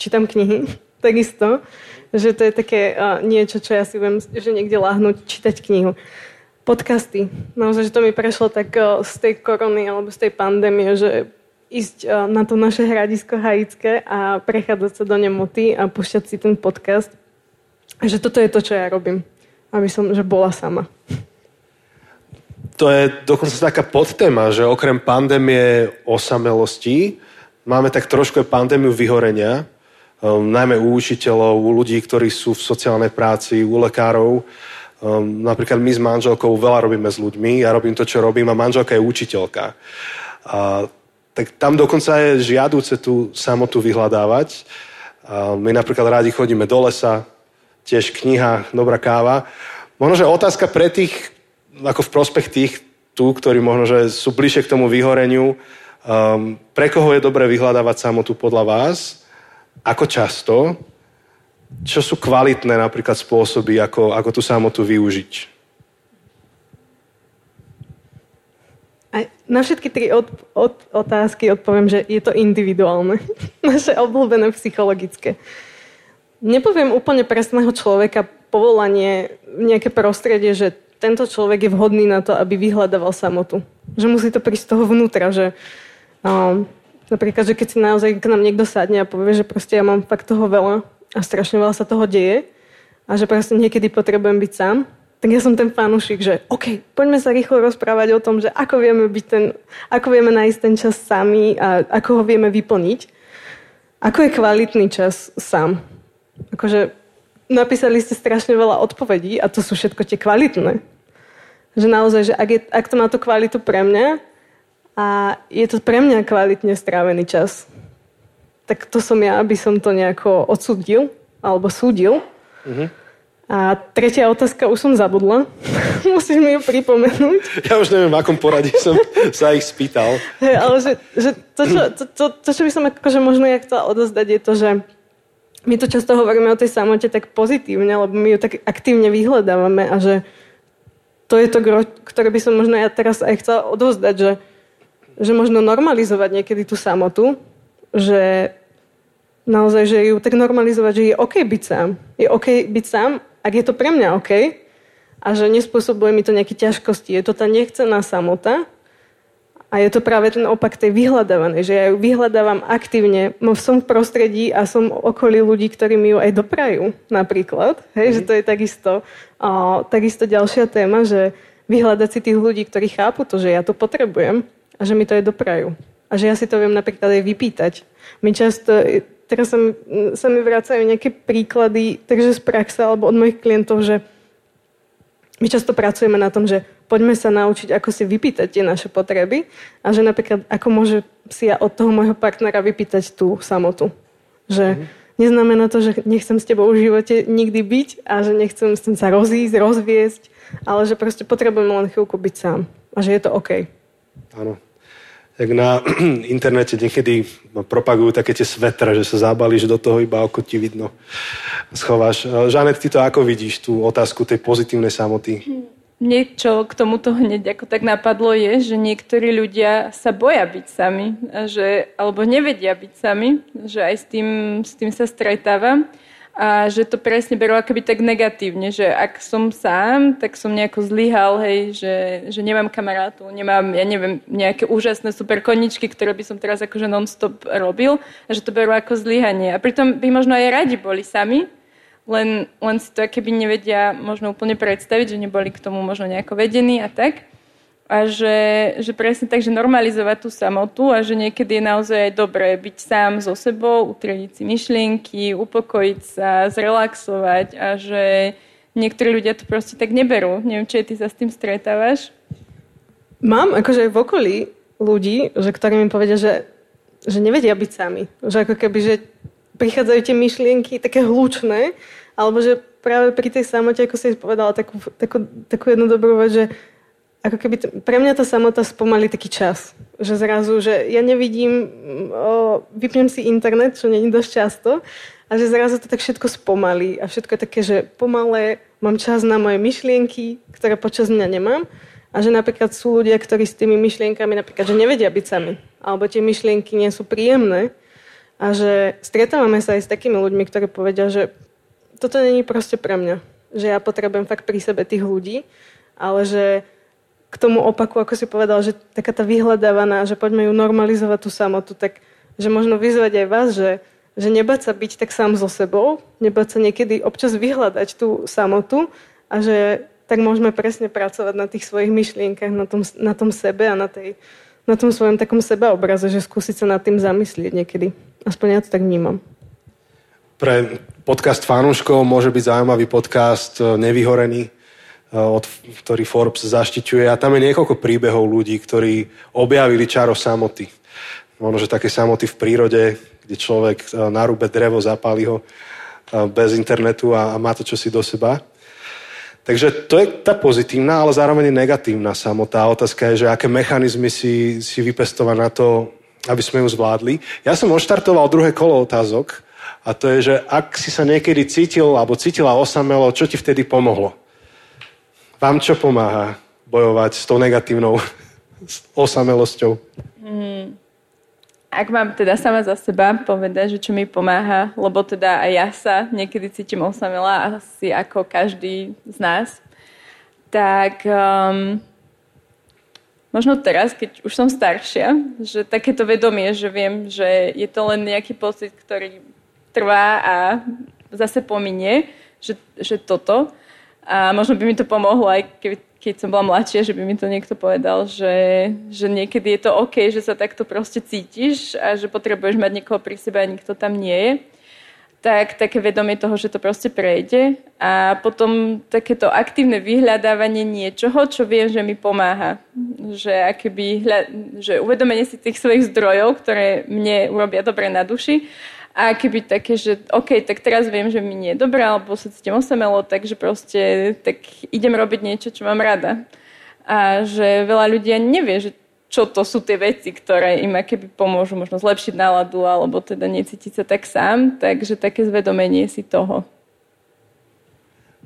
čítam knihy, takisto, že to je také uh, niečo, čo ja si viem, že niekde láhnuť, čítať knihu. Podcasty. Naozaj, že to mi prešlo tak uh, z tej korony alebo z tej pandémie, že ísť uh, na to naše hradisko haické a prechádzať sa do nemoty a púšťať si ten podcast. Že toto je to, čo ja robím. Aby som, že bola sama. To je dokonca taká podtéma, že okrem pandémie osamelosti máme tak trošku aj pandémiu vyhorenia, um, najmä u učiteľov, u ľudí, ktorí sú v sociálnej práci, u lekárov. Um, napríklad my s manželkou veľa robíme s ľuďmi, ja robím to, čo robím a manželka je učiteľka. A, tak tam dokonca je žiaduce tú samotu vyhľadávať. A my napríklad rádi chodíme do lesa, tiež kniha, dobrá káva. Možno, že otázka pre tých, ako v prospech tých tu, ktorí možno, že sú bližšie k tomu vyhoreniu, um, pre koho je dobre vyhľadávať samotu podľa vás, ako často, čo sú kvalitné napríklad spôsoby, ako, ako tú samotu využiť? Aj na všetky tri od, od, otázky odpoviem, že je to individuálne. Naše obľúbené psychologické. Nepoviem úplne presného človeka, povolanie, nejaké prostredie, že tento človek je vhodný na to, aby vyhľadával samotu. Že musí to prísť z toho vnútra, že... Um, napríklad, že keď si naozaj k nám niekto sadne a povie, že proste ja mám fakt toho veľa, a strašne veľa sa toho deje a že proste niekedy potrebujem byť sám, tak ja som ten fanúšik, že OK, poďme sa rýchlo rozprávať o tom, že ako vieme byť ten, ako vieme nájsť ten čas sami a ako ho vieme vyplniť. Ako je kvalitný čas sám? Akože napísali ste strašne veľa odpovedí a to sú všetko tie kvalitné. Že naozaj, že ak, je, ak to má tú kvalitu pre mňa a je to pre mňa kvalitne strávený čas, tak to som ja, aby som to nejako odsúdil, alebo súdil. Uh-huh. A tretia otázka už som zabudla. Musíš mi ju pripomenúť. Ja už neviem, v akom poradí som sa ich spýtal. Hey, ale že, že to, čo, to, to, to, čo by som akože možno ja chcela odozdať, je to, že my tu často hovoríme o tej samote tak pozitívne, lebo my ju tak aktívne vyhľadávame a že to je to, ktoré by som možno ja teraz aj chcela odozdať, že, že možno normalizovať niekedy tú samotu, že naozaj, že ju tak normalizovať, že je OK byť sám. Je OK byť sám, ak je to pre mňa OK. A že nespôsobuje mi to nejaké ťažkosti. Je to tá nechcená samota. A je to práve ten opak tej vyhľadávanej. Že ja ju vyhľadávam aktívne. Som v prostredí a som okolí ľudí, ktorí mi ju aj doprajú. Napríklad. Hej, mm-hmm. Že to je takisto, ó, takisto ďalšia téma, že vyhľadať si tých ľudí, ktorí chápu to, že ja to potrebujem a že mi to aj doprajú. A že ja si to viem napríklad aj vypýtať. My často, teraz sa mi, sa mi vracajú nejaké príklady, takže z praxe alebo od mojich klientov, že my často pracujeme na tom, že poďme sa naučiť, ako si vypýtať tie naše potreby a že napríklad, ako môže si ja od toho môjho partnera vypýtať tú samotu. Že mm. neznamená to, že nechcem s tebou v živote nikdy byť a že nechcem s tým sa rozísť, rozviesť, ale že proste potrebujem len chvíľku byť sám. A že je to OK. Áno. Tak na internete niekedy propagujú také tie svetre, že sa zabalíš do toho, iba ako ti vidno schováš. Žanet, ty to ako vidíš, tú otázku tej pozitívnej samoty? Niečo k tomuto hneď ako tak napadlo je, že niektorí ľudia sa boja byť sami, že, alebo nevedia byť sami, že aj s tým, s tým sa stretávam. A že to presne berú akoby tak negatívne, že ak som sám, tak som nejako zlyhal, hej, že, že nemám kamarátov, nemám, ja neviem, nejaké úžasné super koničky, ktoré by som teraz akože non-stop robil, a že to berú ako zlyhanie. A pritom by možno aj radi boli sami, len, len si to akoby nevedia možno úplne predstaviť, že neboli k tomu možno nejako vedení a tak. A že, že presne tak, že normalizovať tú samotu a že niekedy je naozaj dobré byť sám so sebou, utriediť si myšlienky, upokojiť sa, zrelaxovať a že niektorí ľudia to proste tak neberú. Neviem, či ty sa s tým stretávaš? Mám akože v okolí ľudí, že, ktorí mi povedia, že, že nevedia byť sami. Že ako keby, že prichádzajú tie myšlienky také hlučné, alebo že práve pri tej samote, ako si povedala takú, takú, takú jednu dobrú vec, že ako keby t- pre mňa tá samota spomalí taký čas. Že zrazu, že ja nevidím, o, vypnem si internet, čo nie je dosť často, a že zrazu to tak všetko spomalí. A všetko je také, že pomalé, mám čas na moje myšlienky, ktoré počas mňa nemám. A že napríklad sú ľudia, ktorí s tými myšlienkami napríklad, že nevedia byť sami. Alebo tie myšlienky nie sú príjemné. A že stretávame sa aj s takými ľuďmi, ktorí povedia, že toto není proste pre mňa. Že ja potrebujem fakt pri sebe tých ľudí, ale že k tomu opaku, ako si povedal, že taká tá vyhľadávaná, že poďme ju normalizovať tú samotu, tak že možno vyzvať aj vás, že, že nebáť sa byť tak sám so sebou, nebáť sa niekedy občas vyhľadať tú samotu a že tak môžeme presne pracovať na tých svojich myšlienkach, na tom, na tom sebe a na, tej, na tom svojom takom sebeobraze, že skúsiť sa nad tým zamyslieť niekedy. Aspoň ja to tak vnímam. Pre podcast fanúškov môže byť zaujímavý podcast Nevyhorený, od, ktorý Forbes zaštiťuje. A tam je niekoľko príbehov ľudí, ktorí objavili čaro samoty. Ono, že také samoty v prírode, kde človek narúbe drevo, zapáli ho bez internetu a má to čosi do seba. Takže to je tá pozitívna, ale zároveň negatívna samota. Otázka je, že aké mechanizmy si, si vypestovať na to, aby sme ju zvládli. Ja som odštartoval druhé kolo otázok a to je, že ak si sa niekedy cítil alebo cítila osamelo, čo ti vtedy pomohlo? Vám čo pomáha bojovať s tou negatívnou osamelosťou? Mm. Ak mám teda sama za seba povedať, že čo mi pomáha, lebo teda aj ja sa niekedy cítim osamela, asi ako každý z nás, tak um, možno teraz, keď už som staršia, že takéto vedomie, že viem, že je to len nejaký pocit, ktorý trvá a zase pominie, že, že toto. A možno by mi to pomohlo, aj keby keď som bola mladšia, že by mi to niekto povedal, že, že niekedy je to OK, že sa takto proste cítiš a že potrebuješ mať niekoho pri sebe a nikto tam nie je. Tak také vedomie toho, že to proste prejde. A potom takéto aktívne vyhľadávanie niečoho, čo viem, že mi pomáha. Že, akéby, že uvedomenie si tých svojich zdrojov, ktoré mne urobia dobre na duši. A keby také, že OK, tak teraz viem, že mi nie je dobré, alebo sa cítim osamelo, takže proste tak idem robiť niečo, čo mám rada. A že veľa ľudí ani nevie, že čo to sú tie veci, ktoré im akéby pomôžu možno zlepšiť náladu, alebo teda necítiť sa tak sám, takže také zvedomenie si toho.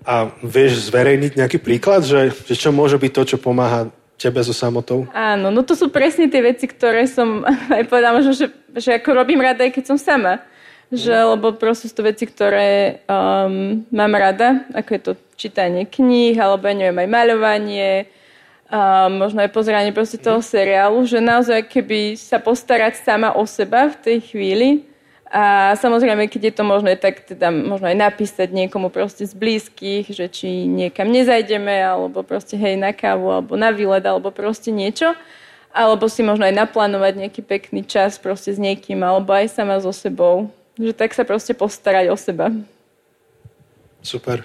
A vieš zverejniť nejaký príklad, že, že čo môže byť to, čo pomáha tebe so samotou? Áno, no to sú presne tie veci, ktoré som aj povedala, možno, že, že ako robím rada, aj keď som sama. Že, lebo proste sú to veci, ktoré um, mám rada, ako je to čítanie kníh, alebo ja neviem, aj maľovanie, um, možno aj pozeranie proste toho seriálu, že naozaj keby sa postarať sama o seba v tej chvíli a samozrejme, keď je to možné, tak teda možno aj napísať niekomu proste z blízkych, že či niekam nezajdeme, alebo proste hej na kávu, alebo na výlet, alebo proste niečo. Alebo si možno aj naplánovať nejaký pekný čas proste s niekým, alebo aj sama so sebou. Že tak sa proste postarať o seba. Super.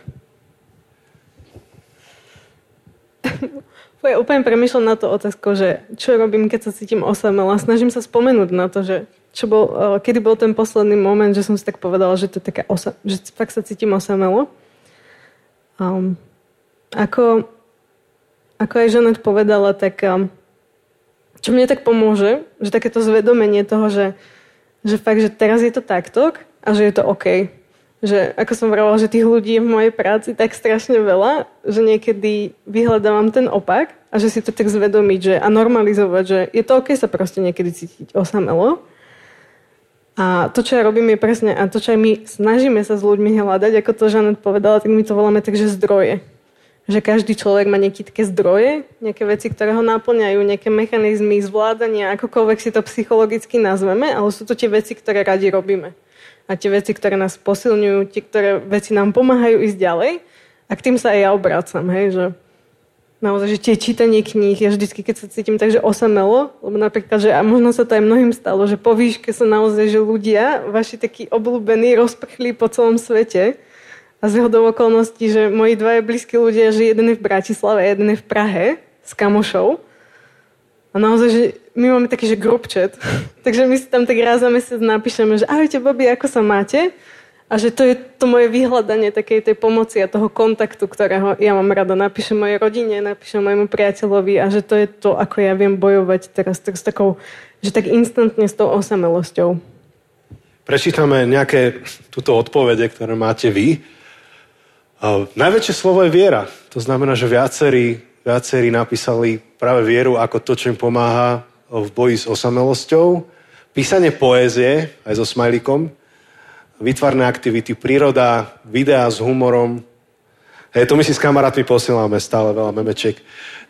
Ja úplne premýšľam na to otázku, že čo robím, keď sa cítim osamela. Snažím sa spomenúť na to, že čo bol, kedy bol ten posledný moment, že som si tak povedala, že to je taká osa, že fakt sa cítim osamelo. Um, ako, ako aj Žanet povedala, tak um, čo mne tak pomôže, že takéto zvedomenie toho, že že fakt, že teraz je to takto a že je to OK. Že, ako som vravala, že tých ľudí je v mojej práci tak strašne veľa, že niekedy vyhľadávam ten opak a že si to tak zvedomiť že, a normalizovať, že je to OK sa proste niekedy cítiť osamelo. A to, čo ja robím, je presne, a to, čo aj my snažíme sa s ľuďmi hľadať, ako to Žanet povedala, tak my to voláme tak, že zdroje. Že každý človek má nejaké také zdroje, nejaké veci, ktoré ho náplňajú, nejaké mechanizmy zvládania, akokoľvek si to psychologicky nazveme, ale sú to tie veci, ktoré radi robíme. A tie veci, ktoré nás posilňujú, tie, ktoré veci nám pomáhajú ísť ďalej. A k tým sa aj ja obrácam, hej, že naozaj, že tie čítanie kníh, ja vždycky, keď sa cítim tak, že osamelo, lebo napríklad, že a možno sa to aj mnohým stalo, že po výške sa naozaj, že ľudia, vaši takí obľúbení, rozprchli po celom svete. A zhodou okolností, že moji dvaja blízki ľudia, že jeden je v Bratislave a jeden je v Prahe s kamošou. A naozaj, že my máme taký, že group chat. Takže my si tam tak raz za mesiac napíšeme, že ahojte, babi, ako sa máte? A že to je to moje vyhľadanie takej tej pomoci a toho kontaktu, ktorého ja mám rada. Napíšem mojej rodine, napíšem mojemu priateľovi a že to je to, ako ja viem bojovať teraz tak s takou, že tak instantne s tou osamelosťou. Prečítame nejaké túto odpovede, ktoré máte vy. Uh, najväčšie slovo je viera. To znamená, že viacerí, viacerí napísali práve vieru ako to, čo im pomáha v boji s osamelosťou. Písanie poézie, aj so smajlíkom. Výtvarné aktivity, príroda, videá s humorom. Hej, to my si s kamarátmi posielame stále veľa memečiek.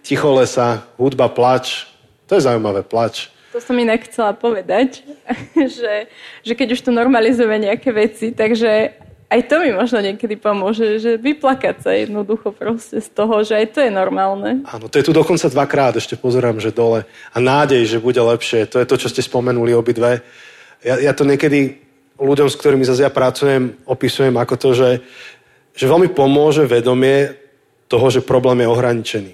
Ticho lesa, hudba, plač. To je zaujímavé, plač. To som inak chcela povedať, že, že keď už to normalizuje nejaké veci, takže aj to mi možno niekedy pomôže, že vyplakať sa jednoducho proste z toho, že aj to je normálne. Áno, to je tu dokonca dvakrát, ešte pozerám, že dole. A nádej, že bude lepšie, to je to, čo ste spomenuli obidve. Ja, ja to niekedy ľuďom, s ktorými zase ja pracujem, opisujem ako to, že, že veľmi pomôže vedomie toho, že problém je ohraničený.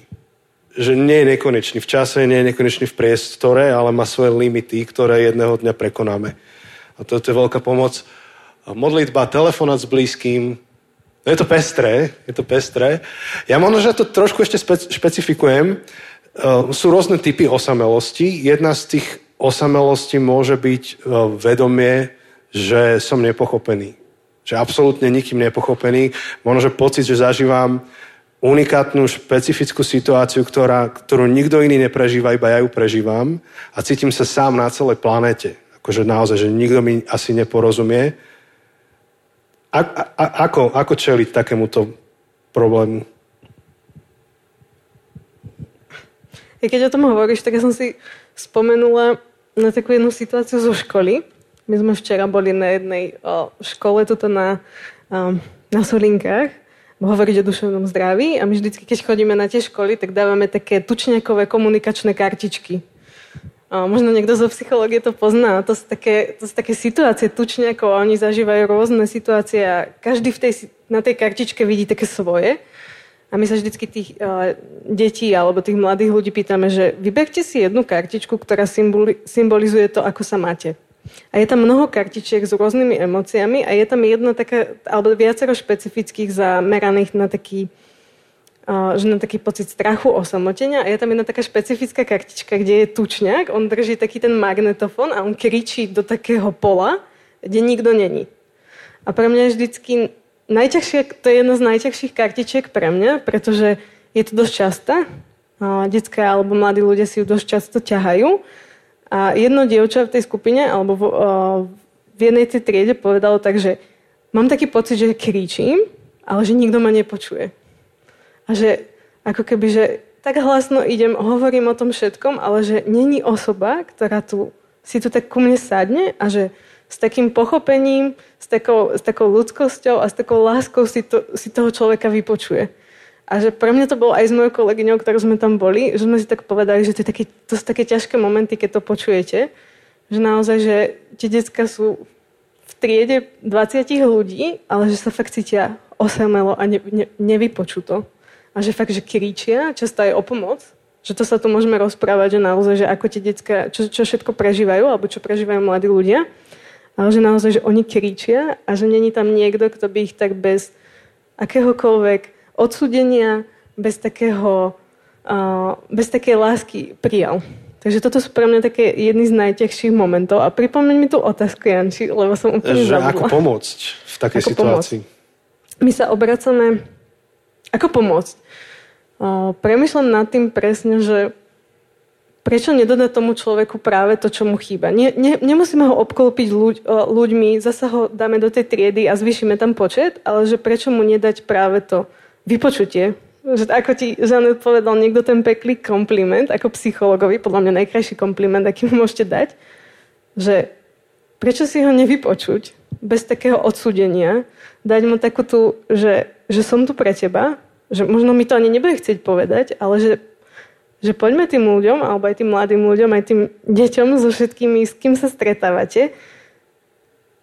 Že nie je nekonečný v čase, nie je nekonečný v priestore, ale má svoje limity, ktoré jedného dňa prekonáme. A to je veľká pomoc. Modlitba, telefonát s blízkym. No je to pestré, je to pestré. Ja možno, že to trošku ešte špec- špecifikujem. Sú rôzne typy osamelosti. Jedna z tých osamelostí môže byť vedomie, že som nepochopený. Že absolútne nikým nepochopený. Možno, že pocit, že zažívam unikátnu, špecifickú situáciu, ktorá, ktorú nikto iný neprežíva, iba ja ju prežívam a cítim sa sám na celej planete. Akože naozaj, že nikto mi asi neporozumie. A, a, a, ako, ako čeliť takémuto problému? Keď o tom hovoríš, tak ja som si spomenula na takú jednu situáciu zo školy. My sme včera boli na jednej o, škole, toto na, o, na Solinkách, hovoriť o duševnom zdraví a my vždycky, keď chodíme na tie školy, tak dávame také tučňakové komunikačné kartičky. A možno niekto zo psychológie to pozná. To sú také, to sú také situácie tučňakov a oni zažívajú rôzne situácie a každý v tej, na tej kartičke vidí také svoje. A my sa vždycky tých uh, detí alebo tých mladých ľudí pýtame, že vyberte si jednu kartičku, ktorá symboli, symbolizuje to, ako sa máte. A je tam mnoho kartičiek s rôznymi emóciami a je tam jedna taká, alebo viacero špecifických zameraných na taký, že na taký pocit strachu, osamotenia a je tam jedna taká špecifická kartička, kde je tučňák, on drží taký ten magnetofón a on kričí do takého pola, kde nikto není. A pre mňa je vždycky najťažšie, to je jedna z najťažších kartičiek pre mňa, pretože je to dosť často. Detská alebo mladí ľudia si ju dosť často ťahajú. A jedno dievča v tej skupine, alebo v, o, v jednej tej triede povedalo tak, že mám taký pocit, že kričím, ale že nikto ma nepočuje. A že ako keby, že tak hlasno idem, hovorím o tom všetkom, ale že není osoba, ktorá tu, si tu tak ku mne sadne a že s takým pochopením, s takou, s takou ľudskosťou a s takou láskou si, to, si toho človeka vypočuje. A že pre mňa to bolo aj s mojou kolegyňou, ktorou sme tam boli, že sme si tak povedali, že to, je také, to sú také ťažké momenty, keď to počujete. Že naozaj, že tie decká sú v triede dvadsať ľudí, ale že sa fakt cítia osamelo a ne, ne, nevypočú to. A že fakt, že kričia, často aj o pomoc. Že to sa tu môžeme rozprávať, že naozaj, že ako tie decká, čo, čo všetko prežívajú, alebo čo prežívajú mladí ľudia. Ale že naozaj, že oni kričia a že není tam niekto, kto by ich tak bez akéhokoľvek odsúdenia, bez takého, uh, bez takej lásky prijal. Takže toto sú pre mňa také jedny z najťažších momentov. A pripomeň mi tú otázku, Janči, lebo som úplne že zabudla. Ako pomôcť v takej ako situácii? Pomôcť. My sa obracame... Ako pomôcť? Uh, premýšľam nad tým presne, že prečo nedodať tomu človeku práve to, čo mu chýba. Nie, ne, nemusíme ho obklopiť ľuď, ľuďmi, zasa ho dáme do tej triedy a zvýšime tam počet, ale že prečo mu nedať práve to vypočutie. Že ako ti Žanet povedal niekto ten peklý kompliment, ako psychologovi, podľa mňa najkrajší kompliment, aký mu môžete dať, že prečo si ho nevypočuť bez takého odsúdenia, dať mu takú tú, že, že som tu pre teba, že možno mi to ani nebude chcieť povedať, ale že, že poďme tým ľuďom, alebo aj tým mladým ľuďom, aj tým deťom so všetkými, s kým sa stretávate,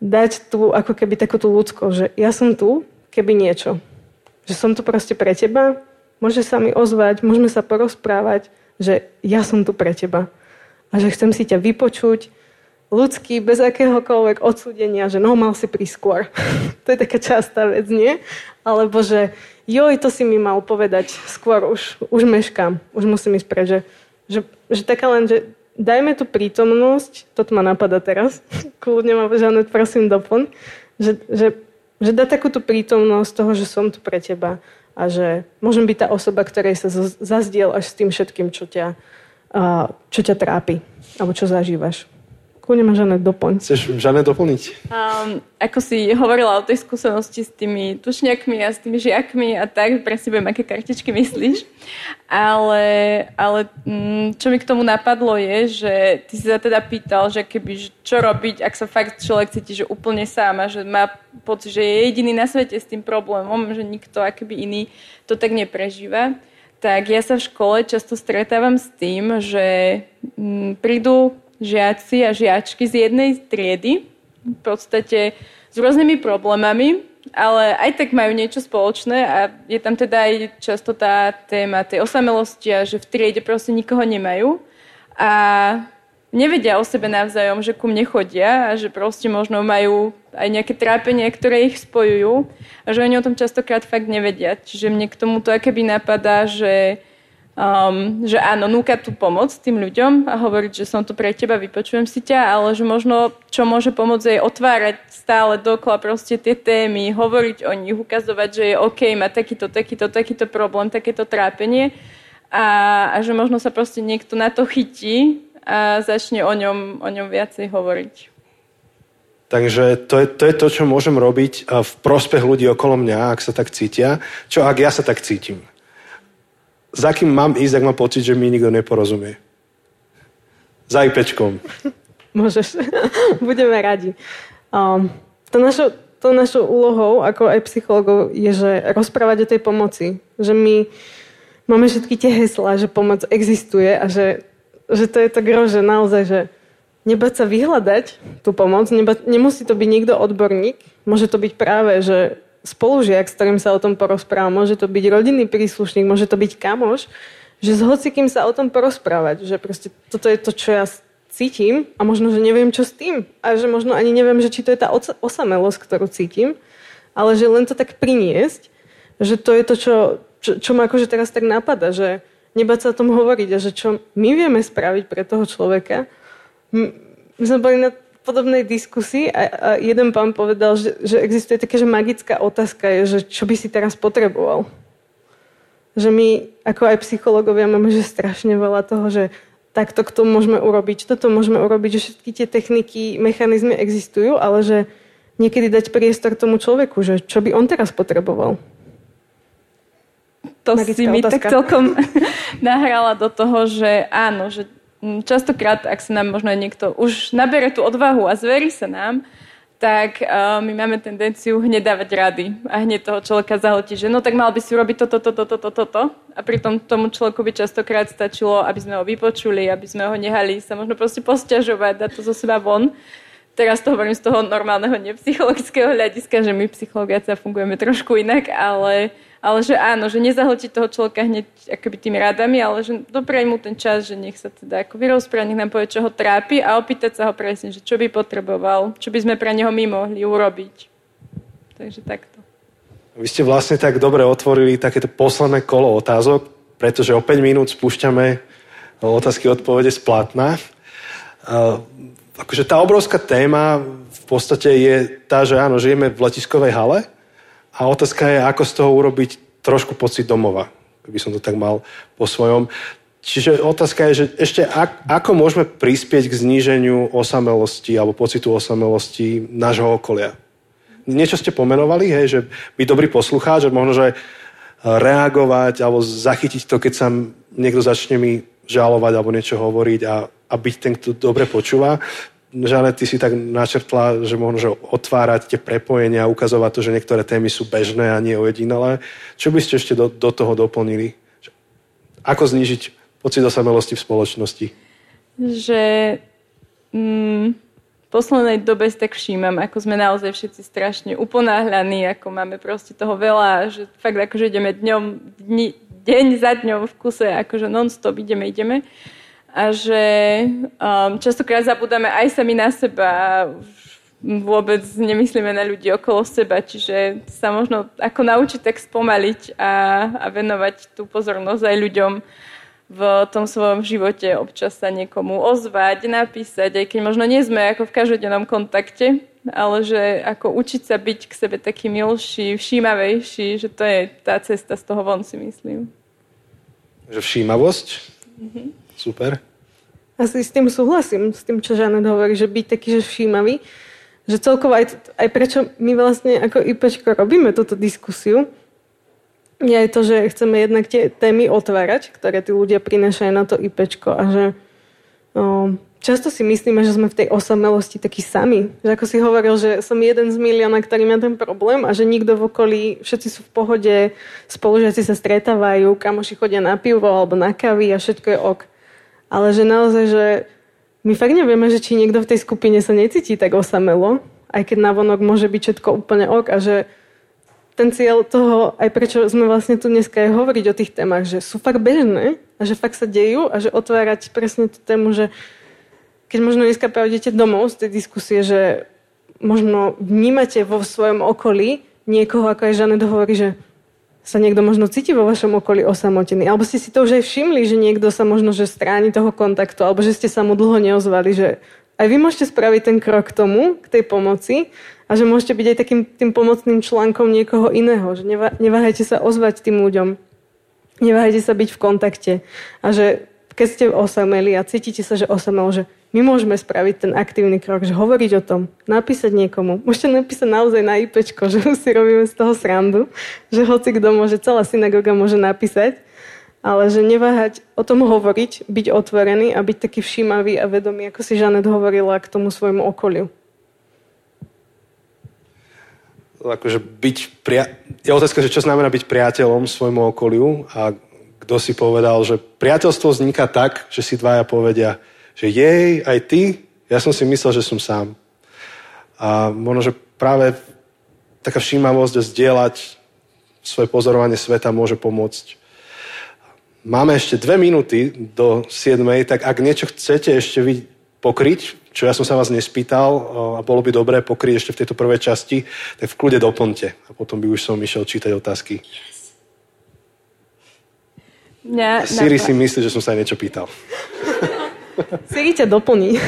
dať tu ako keby takú tú ľudskú, že ja som tu, keby niečo. Že som tu proste pre teba, môže sa mi ozvať, môžeme sa porozprávať, že ja som tu pre teba. A že chcem si ťa vypočuť ľudský, bez akéhokoľvek odsúdenia, že no, mal si prísť skôr. To je taká častá vec, nie? Alebo že joj, to si mi mal povedať skôr, už, už meškám, už musím ísť preč. Že, že, že taká len, že dajme tu prítomnosť, toto ma napadá teraz, kľudne ma, Žanet, prosím, doplň, že, že Že dá takúto prítomnosť toho, že som tu pre teba a že môžem byť tá osoba, ktorej sa zazdieľaš s tým všetkým, čo ťa, čo ťa trápi alebo čo zažívaš. Kľudne ma, Žanet, doplň. Chceš, Žanet, doplniť? Um, ako si hovorila o tej skúsenosti s tými tušňakmi a s tými žiakmi a tak, presne viem, aké kartičky myslíš. Ale, ale čo mi k tomu napadlo je, že ty si sa teda pýtal, že keby, čo robiť, ak sa fakt človek cíti, že úplne sám a že má pocit, že je jediný na svete s tým problémom, že nikto akoby iný to tak neprežíva. Tak ja sa v škole často stretávam s tým, že prídu žiaci a žiačky z jednej triedy, v podstate s rôznymi problémami, ale aj tak majú niečo spoločné a je tam teda aj často tá téma tej osamelosti a že v triede proste nikoho nemajú a nevedia o sebe navzájom, že ku mne chodia a že proste možno majú aj nejaké trápenia, ktoré ich spojujú a že oni o tom častokrát fakt nevedia. Čiže mne k tomu to akoby napadá, že, um, že áno, núka tú pomoc tým ľuďom a hovoriť, že som tu pre teba, vypočujem si ťa, ale že možno čo môže pomôcť je otvárať stále dokola proste tie témy, hovoriť o nich, ukazovať, že je OK, má takýto, takýto, takýto problém, takéto trápenie a, a že možno sa proste niekto na to chytí a začne o ňom, o ňom viacej hovoriť. Takže to je, to je to, čo môžem robiť v prospech ľudí okolo mňa, ak sa tak cítia. Čo ak ja sa tak cítim? Za kým mám ísť, ak mám pocit, že mi nikto neporozumie? Za IPčkom. Môžeš. Budeme radi. Um, to našou, to našou úlohou ako aj psychologov je, že rozprávať o tej pomoci. Že my máme všetky tie heslá, že pomoc existuje a že, že to je tak rože naozaj, že nebať sa vyhľadať tú pomoc, nebať, nemusí to byť niekto odborník, môže to byť práve, že spolužiak, s ktorým sa o tom porozpráva, môže to byť rodinný príslušník, môže to byť kamoš, že s hocikým sa o tom porozprávať, že proste toto je to, čo ja cítim a možno, že neviem, čo s tým a že možno ani neviem, že či to je tá osamelosť, ktorú cítim, ale že len to tak priniesť, že to je to, čo, čo, čo ma akože teraz tak napadá, že nebať sa o tom hovoriť a že čo my vieme spraviť pre toho človeka. My sme boli na podobnej diskusii a jeden pán povedal, že, že existuje také, že magická otázka je, že čo by si teraz potreboval. Že my, ako aj psychológovia, máme že strašne veľa toho, že takto k tomu môžeme urobiť, toto môžeme urobiť, že všetky tie techniky, mechanizmy existujú, ale že niekedy dať priestor tomu človeku, že čo by on teraz potreboval. To magická si mi otázka. Tak celkom nahrala do toho, že áno, že častokrát, ak sa nám možno niekto už nabere tú odvahu a zverí sa nám, tak uh, my máme tendenciu hneď dávať rady a hneď toho človeka zahltiť, že no tak mal by si urobiť toto, toto, toto, toto. A pritom tomu človeku by častokrát stačilo, aby sme ho vypočuli, aby sme ho nehali sa možno proste posťažovať, dať to zo seba von. Teraz to hovorím z toho normálneho, nepsychologického hľadiska, že my psychológovia fungujeme trošku inak, ale... Ale že áno, že nezahltiť toho človeka hneď akoby tými radami, ale že dopriať mu ten čas, že nech sa teda ako vyrozprávať, nech nám povie, čo ho trápi a opýtať sa ho presne, že čo by potreboval, čo by sme pre neho my mohli urobiť. Takže takto. Vy ste vlastne tak dobre otvorili takéto posledné kolo otázok, pretože o päť minút spúšťame otázky odpovede z plátna. Akože tá obrovská téma v podstate je tá, že áno, žijeme v letiskovej hale. A otázka je, ako z toho urobiť trošku pocit domova, keby som to tak mal po svojom. Čiže otázka je, že ešte ako môžeme prispieť k zníženiu osamelosti alebo pocitu osamelosti nášho okolia. Niečo ste pomenovali, hej, že byť dobrý poslucháč, že možno že reagovať alebo zachytiť to, keď sa niekto začne mi žalovať alebo niečo hovoriť a, a byť ten, kto dobre počúva. Žanet, ty si tak načrtla, že možno že otvárať tie prepojenia a ukazovať to, že niektoré témy sú bežné a nie ojedinelé. Čo by ste ešte do, do toho doplnili? Ako znížiť pocit osamelosti v spoločnosti? Že mm, v poslednej dobe si tak všímam, ako sme naozaj všetci strašne uponáhľaní, ako máme proste toho veľa, že fakt akože ideme dňom, dni, deň za dňom v kuse, akože non-stop ideme, ideme. A že um, častokrát zabudáme aj sami na seba, vôbec nemyslíme na ľudí okolo seba, čiže sa možno ako naučiť tak spomaliť a, a venovať tú pozornosť aj ľuďom v tom svojom živote, občas sa niekomu ozvať, napísať, aj keď možno nie sme ako v každodennom kontakte, ale že ako učiť sa byť k sebe taký milší, všímavejší, že to je tá cesta z toho von, si myslím. Že všímavosť? Mhm. Super. Asi s tým súhlasím, s tým, čo Žanet hovorí, že byť taký, že všímavý. Že celkovo aj, aj prečo my vlastne ako IPčko robíme túto diskusiu, je aj to, že chceme jednak tie témy otvárať, ktoré tí ľudia prinášajú na to IPčko. A že no, často si myslíme, že sme v tej osamelosti takí sami. Že ako si hovoril, že som jeden z milióna, ktorý má ten problém a že nikto v okolí, všetci sú v pohode, spolužiaci sa stretávajú, kamoši chodia na pivo alebo na kávy a všetko je ok. Ale že naozaj, že my fakt nevieme, že či niekto v tej skupine sa necíti tak osamelo a aj keď navonok môže byť všetko úplne ok a že ten cieľ toho, aj prečo sme vlastne tu dneska aj hovoriť o tých témach, že sú fakt bežné a že fakt sa dejú a že otvárať presne tú tému, že keď možno dneska prejdete domov z tej diskusie, že možno vnímate vo svojom okolí niekoho, ako aj Žaneta hovorí, že sa niekto možno cíti vo vašom okolí osamotený. Alebo ste si to už aj všimli, že niekto sa možno že stráni toho kontaktu, alebo že ste sa mu dlho neozvali, že aj vy môžete spraviť ten krok k tomu, k tej pomoci a že môžete byť aj takým tým pomocným článkom niekoho iného. Že nevá, neváhajte sa ozvať tým ľuďom. Neváhajte sa byť v kontakte. A že keď ste osameli a cítite sa, že osamel, že my môžeme spraviť ten aktívny krok, že hovoriť o tom, napísať niekomu. Môžete napísať naozaj na IPčko, že si robíme z toho srandu, že hoci kto môže, celá synagoga môže napísať, ale že neváhať o tom hovoriť, byť otvorený a byť taký všímavý a vedomý, ako si Žaneta hovorila, k tomu svojmu okoliu. Akože byť pria... Je otázka, že čo znamená byť priateľom svojmu okoliu a kto si povedal, že priateľstvo vzniká tak, že si dvaja povedia, že jej, aj ty, ja som si myslel, že som sám. A možno, že práve taká všímavosť, že zdieľať svoje pozorovanie sveta môže pomôcť. Máme ešte dve minúty do siedmej, tak ak niečo chcete ešte vy pokryť, čo ja som sa vás nespýtal a bolo by dobré pokryť ešte v tejto prvej časti, tak v kľude doplňte a potom by už som išiel čítať otázky. Ja, Siri si myslí, že som sa niečo pýtal. Siri ťa doplní.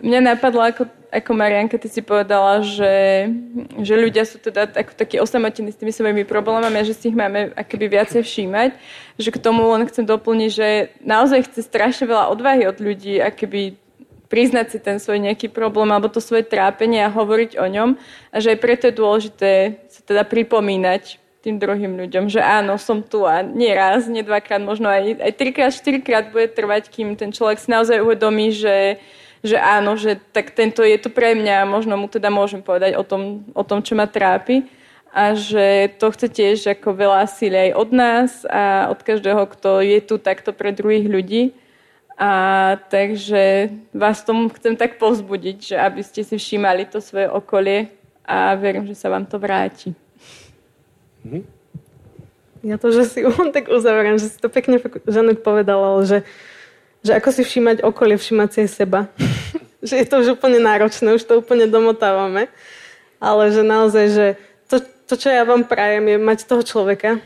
Mňa napadlo, ako, ako Marianka, ty si povedala, že, že ľudia sú teda ako takí osamotení s tými svojimi problémami a že si ich máme akoby viacej všímať. Že k tomu len chcem doplniť, že naozaj chce strašne veľa odvahy od ľudí, akoby priznať si ten svoj nejaký problém alebo to svoje trápenie a hovoriť o ňom. A že aj preto je dôležité sa teda pripomínať tým druhým ľuďom, že áno, som tu a nie raz, nie dvakrát, možno aj, aj trikrát, štyrikrát bude trvať, kým ten človek si naozaj uvedomí, že, že áno, že tak tento je tu pre mňa a možno mu teda môžem povedať o tom, o tom, čo ma trápi a že to chce tiež ako veľa síly aj od nás a od každého, kto je tu takto pre druhých ľudí a takže vás tomu chcem tak povzbudiť, že aby ste si všímali to svoje okolie a verím, že sa vám to vráti. Mm-hmm. Ja to, že si on tak uzaverám, že si to pekne Žanet povedala, že, že ako si všímať okolie, všímať si aj seba. Že je to už úplne náročné, už to úplne domotávame. Ale že naozaj, že to, to čo ja vám prajem, je mať toho človeka.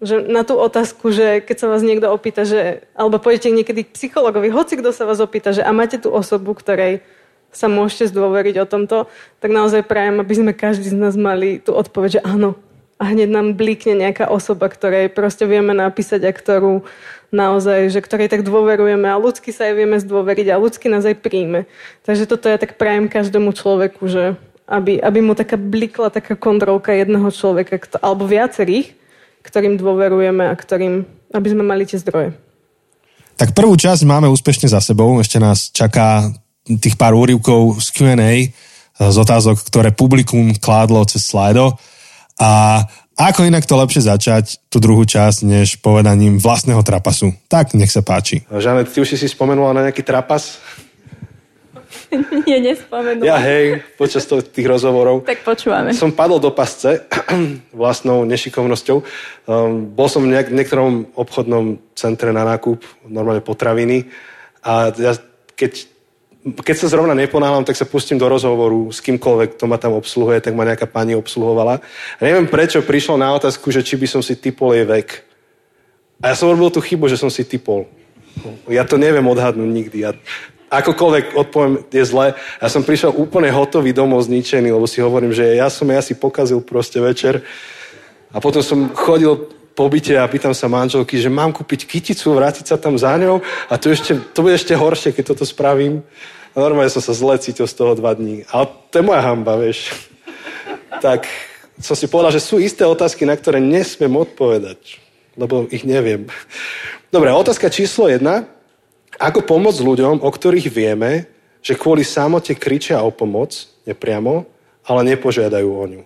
Že na tú otázku, že keď sa vás niekto opýta, že, alebo pôjdete niekedy k psychologovi, hoci kto sa vás opýta, že a máte tú osobu, ktorej sa môžete zdôveriť o tomto, tak naozaj prajem, aby sme každý z nás mali tú odpoveď, že áno. A hneď nám blíkne nejaká osoba, ktorej proste vieme napísať a ktorú naozaj, že ktorej tak dôverujeme a ľudsky sa aj vieme zdôveriť a ľudsky nás aj príjme. Takže toto ja tak prajem každému človeku, že aby, aby mu taká blikla taká kontrolka jedného človeka, alebo viacerých, ktorým dôverujeme a ktorým, aby sme mali tie zdroje. Tak prvú časť máme úspešne za sebou. Ešte nás čaká tých pár úryvkov z kjú end ej, z otázok, ktoré publikum kládlo cez Slido. A ako inak to lepšie začať tú druhú časť, než povedaním vlastného trapasu. Tak, nech sa páči. Žanet, ty už si spomenula na nejaký trapas? Nie, nespomenula. Ja hej, počas tých rozhovorov. Tak počúvame. Som padol do pasce vlastnou nešikovnosťou. Um, bol som v nejak, niektorom obchodnom centre na nákup, normálne potraviny. A ja, keď, keď sa zrovna neponáhľam, tak sa pustím do rozhovoru s kýmkoľvek, kto ma tam obsluhuje, tak ma nejaká pani obsluhovala. A neviem prečo, prišlo na otázku, že či by som si typol jej vek. A ja som robil tú chybu, že som si typol. Ja to neviem odhadnúť nikdy. Ja akokoľvek odpoviem, je zle. Ja som prišiel úplne hotový domov, zničený, lebo si hovorím, že ja som, ja si pokazil proste večer. A potom som chodil po byte a pýtam sa manželky, že mám kúpiť kyticu, vrátiť sa tam za ňou a to, ešte, to bude ešte horšie, keď toto spravím. A normálne som sa zle cítil z toho dva dní. Ale to je moja hanba, vieš. Tak som si povedal, že sú isté otázky, na ktoré nesmiem odpovedať, lebo ich neviem. Dobre, otázka číslo jedna. Ako pomôcť ľuďom, o ktorých vieme, že kvôli samote kričia o pomoc, nepriamo, ale nepožiadajú o ňu?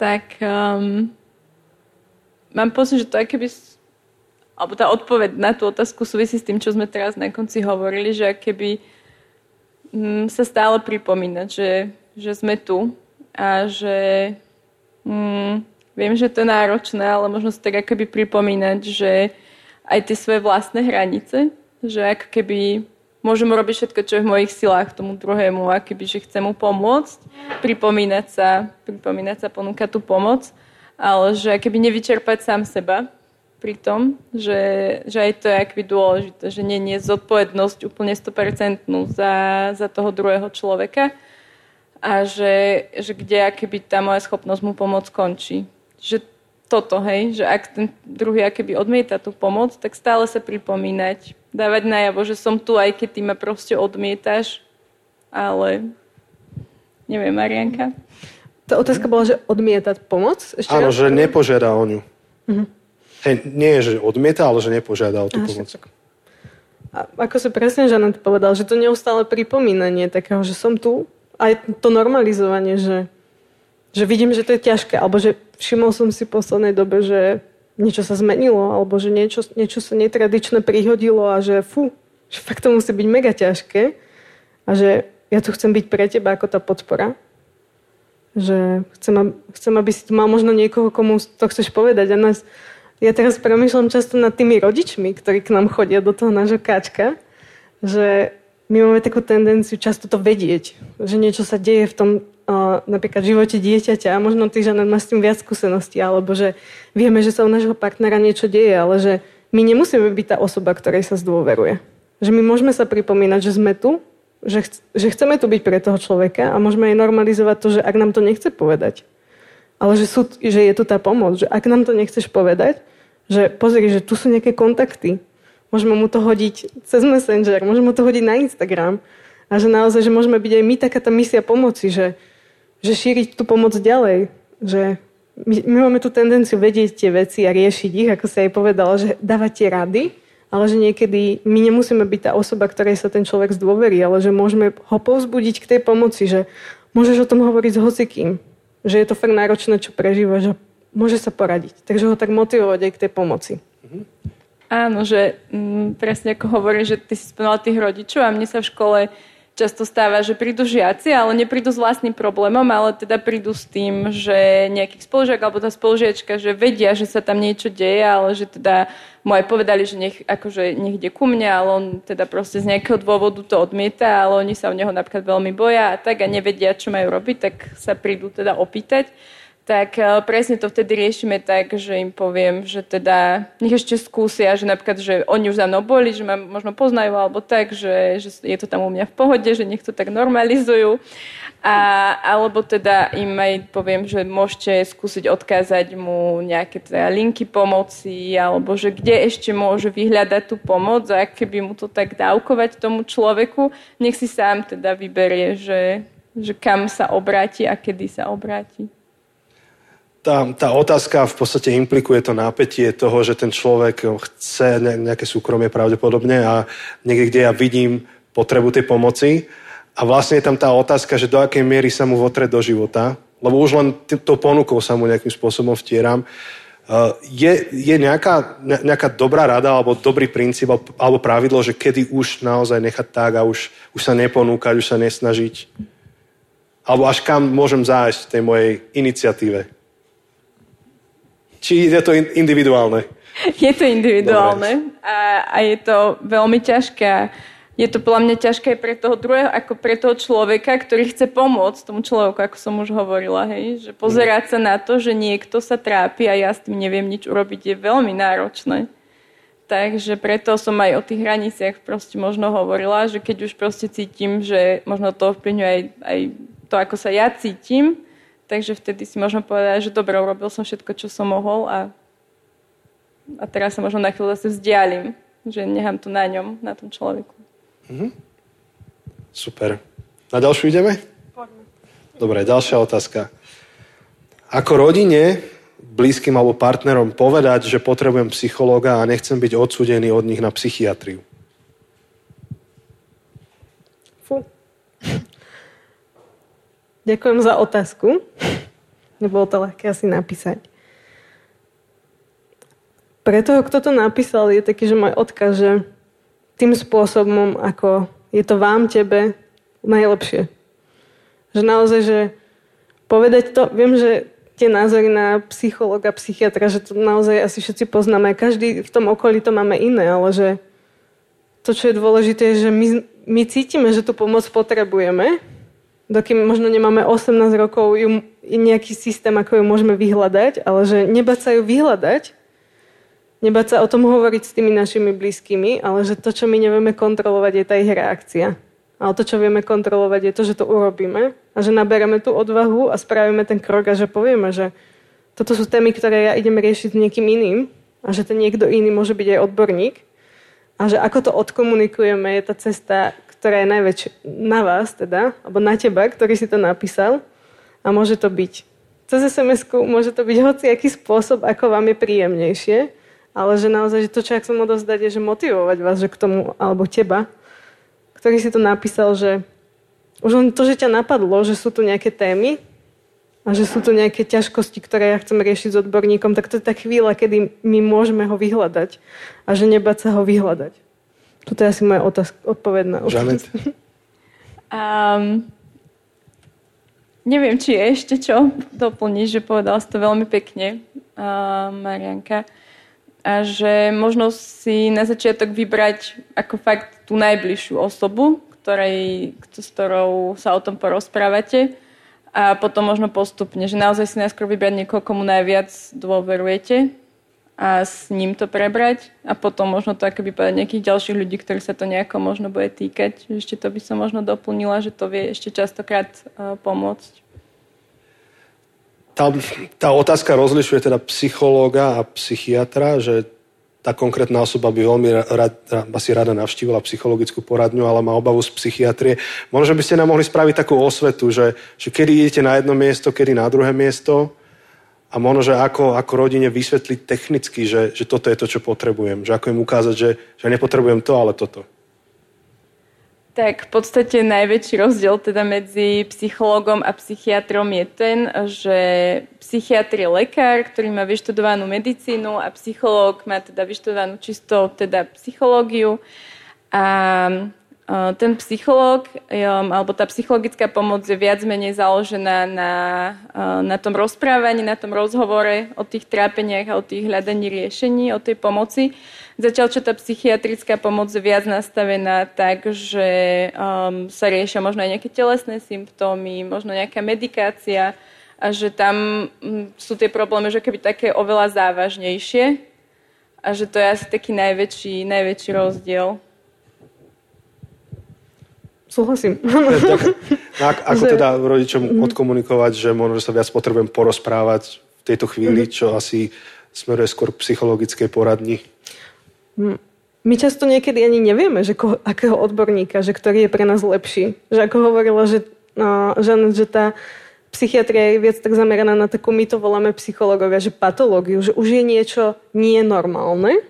Tak um, mám pocit, že to akoby alebo tá odpoveď na tú otázku súvisí s tým, čo sme teraz na konci hovorili, že keby hm, sa stále pripomínať, že, že sme tu a že hm, viem, že to je náročné, ale možno sa tak akoby pripomínať, že aj tie svoje vlastné hranice, že ak keby môžem robiť všetko, čo je v mojich silách tomu druhému, a keby, že chcem mu pomôcť, pripomínať sa, pripomínať sa, ponúka tú pomoc, ale že keby nevyčerpať sám seba pri tom, že, že aj to je akoby dôležité, že nie je zodpovednosť úplne sto percent za, za toho druhého človeka a že, že kde akoby tá moja schopnosť mu pomôcť končí. Že toto, hej, že ak ten druhý akoby odmieta tú pomoc, tak stále sa pripomínať, dávať najavo, že som tu, aj keď ty ma proste odmietaš, ale neviem, Marianka. Tá otázka bola, že odmietať pomoc? Ešte áno, raz? Že nepožiada o ňu. Mhm. Hej, nie je, že odmieta, ale že nepožiada o tú pomoc. A ako si presne Žanet povedal, že to neustále pripomínanie takého, že som tu, aj to normalizovanie, že, že vidím, že to je ťažké, alebo že všimol som si v poslednej dobe, že niečo sa zmenilo, alebo že niečo, niečo sa netradičné prihodilo a že fú, že fakt to musí byť mega ťažké a že ja tu chcem byť pre teba ako tá podpora. Že chcem, chcem aby si tu mal možno niekoho, komu to chceš povedať a nás. Ja teraz premýšľam často nad tými rodičmi, ktorí k nám chodia do toho nášho Káčka, že my máme takú tendenciu často to vedieť, že niečo sa deje v tom uh, napríklad živote dieťaťa a možno ty, Žanet, máš s tým viac skúseností, alebo že vieme, že sa u nášho partnera niečo deje, ale že my nemusíme byť tá osoba, ktorej sa zdôveruje. Že my môžeme sa pripomínať, že sme tu, že, chc- že chceme tu byť pre toho človeka a môžeme aj normalizovať to, že ak nám to nechce povedať, ale že, sú, že je tu tá pomoc, že ak nám to nechceš povedať, že pozri, že tu sú nejaké kontakty. Môžeme mu to hodiť cez Messenger, môžeme mu to hodiť na Instagram. A že naozaj, že môžeme byť aj my taká tá misia pomoci, že, že šíriť tú pomoc ďalej. Že my, my máme tú tendenciu vedieť tie veci a riešiť ich, ako si aj povedala, že dávať tie rady, ale že niekedy my nemusíme byť tá osoba, ktorej sa ten človek zdôverí, ale že môžeme ho povzbudiť k tej pomoci, že môžeš o tom hovoriť s hocikým, že je to fakt náročné, čo prežívaš, môže sa poradiť. Takže ho tak motivovať aj k tej pomoci. Mhm. Áno, že m, presne ako hovoríš, že ty si spomínala tých rodičov a mne sa v škole často stáva, že prídu žiaci, ale neprídu s vlastným problémom, ale teda prídu s tým, že nejaký spolužiak alebo tá spolužiačka, že vedia, že sa tam niečo deje, ale že teda mu aj povedali, že nech, akože nech ide ku mne, ale on teda proste z nejakého dôvodu to odmieta, ale oni sa o neho napríklad veľmi boja a tak a nevedia, čo majú robiť, tak sa prídu teda opýtať. Tak presne to vtedy riešime tak, že im poviem, že teda nech ešte skúsia, že napríklad, že oni už za mnou boli, že ma možno poznajú alebo tak, že, že je to tam u mňa v pohode, že nech to tak normalizujú. A, alebo teda im aj poviem, že môžete skúsiť odkázať mu nejaké teda linky pomoci, alebo že kde ešte môže vyhľadať tú pomoc a keby mu to tak dávkovať tomu človeku, nech si sám teda vyberie, že, že kam sa obráti a kedy sa obráti. Tá, tá otázka v podstate implikuje to napätie toho, že ten človek chce nejaké súkromie pravdepodobne a niekde ja vidím potrebu tej pomoci a vlastne je tam tá otázka, že do akej miery sa mu votre do života, lebo už len tou ponukou sa mu nejakým spôsobom vtieram. Je, je nejaká, nejaká dobrá rada alebo dobrý princíp alebo pravidlo, že kedy už naozaj nechať tak a už, už sa neponúkať, už sa nesnažiť? Alebo až kam môžem zájsť v tej mojej iniciatíve? Či je to individuálne? Je to individuálne a, a je to veľmi ťažké. Je to podľa mňa ťažké pre toho druhého, ako pre toho človeka, ktorý chce pomôcť tomu človeku, ako som už hovorila. Hej? Že pozerať sa na to, že niekto sa trápi a ja s tým neviem nič urobiť, je veľmi náročné. Takže preto som aj o tých hraniciach proste možno hovorila, že keď už proste cítim, že možno to vplyvňuje aj, aj to, ako sa ja cítim, takže vtedy si možno povedať, že dobre, urobil som všetko, čo som mohol a, a teraz sa možno na chvíľu zase vzdialím, že nechám to na ňom, na tom človeku. Mhm. Super. Na ďalšiu ideme? Poďme. Dobre, ďalšia otázka. Ako rodine, blízkym alebo partnerom povedať, že potrebujem psychológa a nechcem byť odsúdený od nich na psychiatriu? Fú. Ďakujem za otázku. Nebolo to ľahké asi napísať. pre toho, kto to napísal, je taký, že môj odkaz, že tým spôsobom, ako je to vám, tebe, najlepšie. Že naozaj, že povedať to, viem, že tie názory na psychologa, psychiatra, že to naozaj asi všetci poznáme. Každý v tom okolí to máme iné, ale že to, čo je dôležité, je, že my, my cítime, že tú pomoc potrebujeme, dokým možno nemáme osemnásť rokov ju, nejaký systém, ako ju môžeme vyhľadať, ale že nebáť sa ju vyhľadať, nebáť sa o tom hovoriť s tými našimi blízkymi, ale že to, čo my nevieme kontrolovať, je tá ich reakcia. Ale to, čo vieme kontrolovať, je to, že to urobíme a že nabereme tú odvahu a spravíme ten krok a že povieme, že toto sú témy, ktoré ja idem riešiť s niekým iným a že ten niekto iný môže byť aj odborník a že ako to odkomunikujeme je tá cesta, ktorá je najväčšia na vás, teda, alebo na teba, ktorý si to napísal a môže to byť cez es em esku, môže to byť hociaký spôsob, ako vám je príjemnejšie, ale že naozaj, že to, čo ak som odovzdať, je, že motivovať vás, že k tomu, alebo teba, ktorý si to napísal, že už len to, že ťa napadlo, že sú tu nejaké témy a že sú tu nejaké ťažkosti, ktoré ja chcem riešiť s odborníkom, tak to je tá chvíľa, kedy my môžeme ho vyhľadať a že nebáť sa ho vyhľadať. Toto je asi moja otázka, odpoveď na otázku. Um, neviem, či ešte čo doplníš, že povedala si to veľmi pekne, uh, Marianka. A že možno si na začiatok vybrať ako fakt tú najbližšiu osobu, ktorej, s ktorou sa o tom porozprávate a potom možno postupne, že naozaj si najskôr vybrať niekoho, komu najviac dôverujete a s ním to prebrať a potom možno to akoby povedať nejakých ďalších ľudí, ktorých sa to nejako možno bude týkať. Ešte to by som možno doplnila, že to vie ešte častokrát pomôcť. Tá, tá otázka rozlišuje teda psychológa a psychiatra, že tá konkrétna osoba by veľmi rad, asi rada navštívila psychologickú poradňu, ale má obavu z psychiatrie. Možno by ste nám mohli spraviť takú osvetu, že, že kedy idete na jedno miesto, kedy na druhé miesto a možno, že ako, ako rodine vysvetliť technicky, že, že toto je to, čo potrebujem. Že ako im ukázať, že, že nepotrebujem to, ale toto. Tak v podstate najväčší rozdiel teda medzi psychológom a psychiatrom je ten, že psychiatr je lekár, ktorý má vyštudovanú medicínu a psychológ má teda vyštudovanú čisto teda psychológiu a ten psychológ alebo tá psychologická pomoc je viac menej založená na, na tom rozprávaní, na tom rozhovore o tých trápeniach a o tých hľadaní riešení, o tej pomoci. Zatiaľ, čo tá psychiatrická pomoc je viac nastavená tak, že um, sa riešia možno aj nejaké telesné symptómy, možno nejaká medikácia a že tam um, sú tie problémy, že keby také oveľa závažnejšie a že to je asi taký najväčší, najväčší rozdiel. Súhlasím. No, ako teda rodičom odkomunikovať, že možno sa viac potrebujem porozprávať v tejto chvíli, čo asi smeruje skôr k psychologickej poradni? My často niekedy ani nevieme, že ko, akého odborníka, že ktorý je pre nás lepší. Že ako hovorila, že, no, Žanet, že tá psychiatria je viac tak zameraná na takú, my to voláme psychológovia, že patológiu, že už je niečo nenormálne,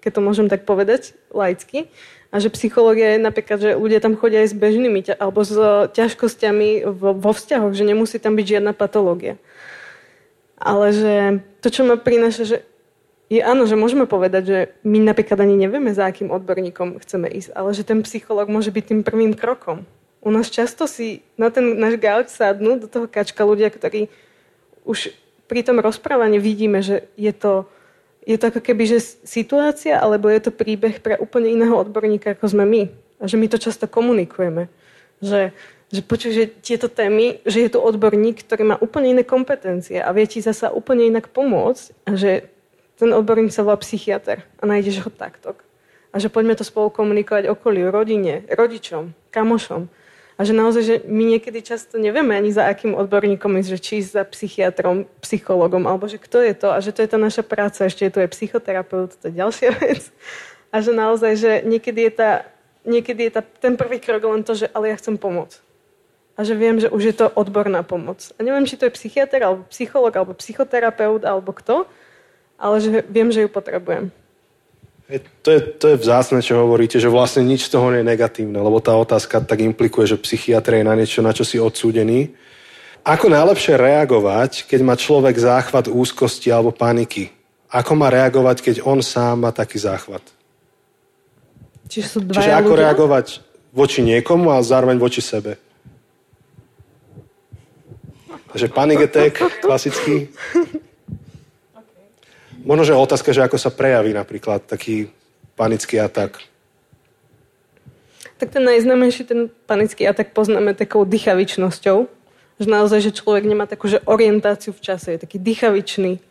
keď to môžem tak povedať laicky, a že psychológia je napríklad, že ľudia tam chodia aj s bežnými alebo s ťažkosťami vo vzťahoch, že nemusí tam byť žiadna patológia. Ale že to, čo ma prináša, že je áno, že môžeme povedať, že my napríklad ani nevieme, za akým odborníkom chceme ísť, ale že ten psychológ môže byť tým prvým krokom. U nás často si na ten náš gauč sadnú do toho kačka ľudia, ktorí už pri tom rozprávaní vidíme, že je to, je to ako keby že situácia, alebo je to príbeh pre úplne iného odborníka, ako sme my. A že my to často komunikujeme. Že, že počuť, že tieto témy, že je tu odborník, ktorý má úplne iné kompetencie a vie ti zasa úplne inak pomôcť a že ten odborník sa volá psychiatr a nájdeš ho takto. A že poďme to spolu komunikovať okoliu, rodine, rodičom, kamošom. A že naozaj, že my niekedy často nevieme ani za akým odborníkom ísť, že či ísť za psychiatrom, psychologom, alebo že kto je to a že to je tá naša práca. Ešte je tu aj psychoterapeut, to je ďalšia vec. A že naozaj, že niekedy je, tá, niekedy je tá, ten prvý krok len to, že ale ja chcem pomôcť. A že viem, že už je to odborná pomoc. A neviem, či to je psychiatr, alebo psycholog, alebo psychoterapeut, alebo kto, ale že viem, že ju potrebujem. To je, to je vzácne, čo hovoríte, že vlastne nič z toho nie je negatívne, lebo tá otázka tak implikuje, že psychiatria je na niečo, na čo si odsúdený. Ako najlepšie reagovať, keď má človek záchvat úzkosti alebo paniky? Ako má reagovať, keď on sám má taký záchvat? Čiže sú dvaja Čiže ako ľudia? Reagovať voči niekomu a zároveň voči sebe. Takže panic attack, klasický. Možno, že otázka, že ako sa prejaví napríklad taký panický atak. Tak ten najznámejší, ten panický atak poznáme takou dýchavičnosťou. Že naozaj, že človek nemá takú že orientáciu v čase, je taký dýchavičný.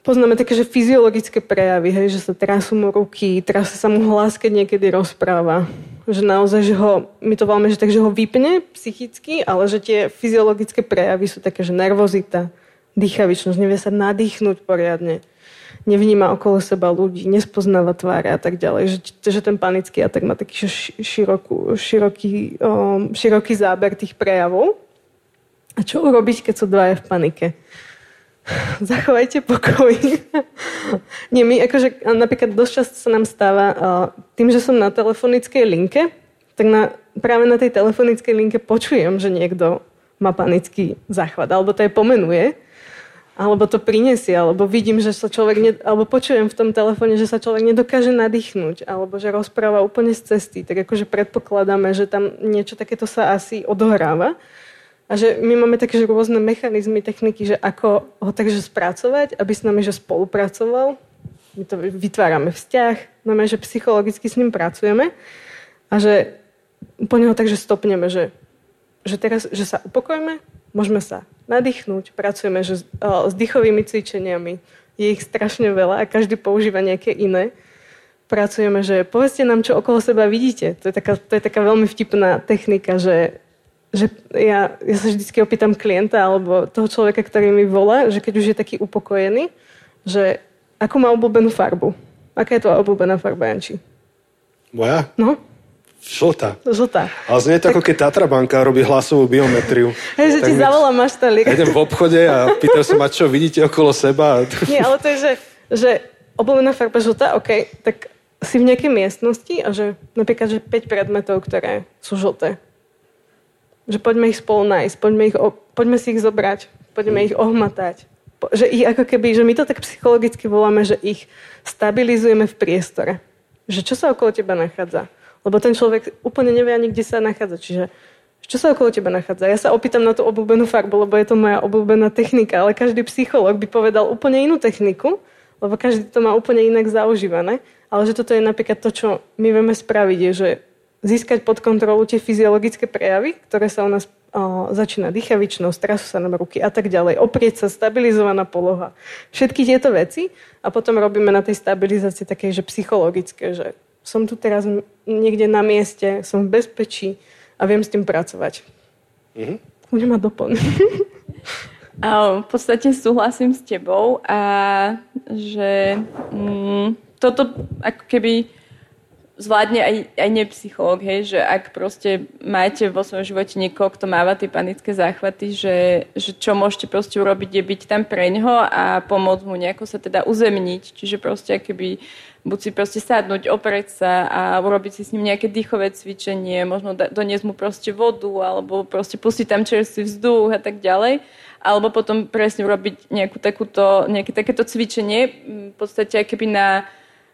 Poznáme také, že fyziologické prejavy, hej, že sa trasú mu ruky, trase sa mu hlas, keď niekedy rozpráva. Že naozaj, že ho, my to voláme, že tak, že ho vypne psychicky, ale že tie fyziologické prejavy sú také, že nervozita, dýchavičnosť, nevie sa nadýchnúť poriadne, nevníma okolo seba ľudí, nespoznáva tváre a tak ďalej. Že, že ten panický atak má taký širokú, široký, um, široký záber tých prejavov. A čo urobiť, keď sú dvaja v panike? Zachovajte pokoj. Nie, my akože napríklad dosť často sa nám stáva tým, že som na telefonickej linke, tak na, práve na tej telefonickej linke počujem, že niekto má panický záchvat, alebo to aj pomenuje, alebo to prinesie, alebo vidím, že sa človek, ne, alebo počujem v tom telefóne, že sa človek nedokáže nadýchnuť, alebo že rozpráva úplne z cesty. Tak akože predpokladáme, že tam niečo takéto sa asi odohráva. A že my máme také že rôzne mechanizmy, techniky, že ako ho takže spracovať, aby s nami že spolupracoval. My to vytvárame vzťah, no my, že psychologicky s ním pracujeme a že po neho takže stopneme, že, že teraz že sa upokojíme, môžeme sa nadýchnúť, pracujeme že s, o, s dýchovými cvičeniami, je ich strašne veľa a každý používa nejaké iné. Pracujeme, že povedzte nám, čo okolo seba vidíte. To je taká, to je taká veľmi vtipná technika, že že ja, ja sa vždycky opýtam klienta alebo toho človeka, ktorý mi volá, že keď už je taký upokojený, že ako má obľúbenú farbu. Aká je tvoja obľúbená farba, Janči? Moja? No. Žltá. Žltá. Ale znie to tak... ako keď Tatra Banka robí hlasovú biometriu. Hej, že ti mi... zavolá maštalík. Idem v obchode a pýtam sa ma, čo vidíte okolo seba. Nie, ale to je, že, že obľúbená farba žltá, okej, okay, tak si v nejakej miestnosti a že napríklad, že päť predmetov, ktoré sú žlté. Že poďme ich spolu nájsť, poďme, ich, poďme si ich zobrať, poďme ich ohmatať. Že ich ako keby, že my to tak psychologicky voláme, že ich stabilizujeme v priestore. Že čo sa okolo teba nachádza? Lebo ten človek úplne nevie ani, kde sa nachádza. Čiže čo sa okolo teba nachádza? Ja sa opýtam na tú obľúbenú farbu, lebo je to moja obľúbená technika, ale každý psychológ by povedal úplne inú techniku, lebo každý to má úplne inak zaužívané. Ale že toto je napríklad to, čo my vieme spraviť, je, že získať pod kontrolu tie fyziologické prejavy, ktoré sa u nás o, začína dýchavičnosť, trasú sa nám ruky a tak ďalej, oprieť sa, stabilizovaná poloha. Všetky tieto veci a potom robíme na tej stabilizácii také, že psychologické, že som tu teraz niekde na mieste, som v bezpečí a viem s tým pracovať. Mhm. Uňa ma doplň. V podstate súhlasím s tebou a že mm, toto ako keby zvládne aj, aj nepsychológ, hej, že ak proste máte vo svojom živote niekoho, kto máva tie panické záchvaty, že, že čo môžete proste urobiť, je byť tam preňho a pomôcť mu nejako sa teda uzemniť. Čiže proste akoby buď si proste sadnúť, oprieť sa a urobiť si s ním nejaké dýchové cvičenie, možno doniesť mu proste vodu alebo proste pustiť tam čerstvý vzduch a tak ďalej. Alebo potom presne urobiť nejakú takúto, nejaké takéto cvičenie v podstate akoby na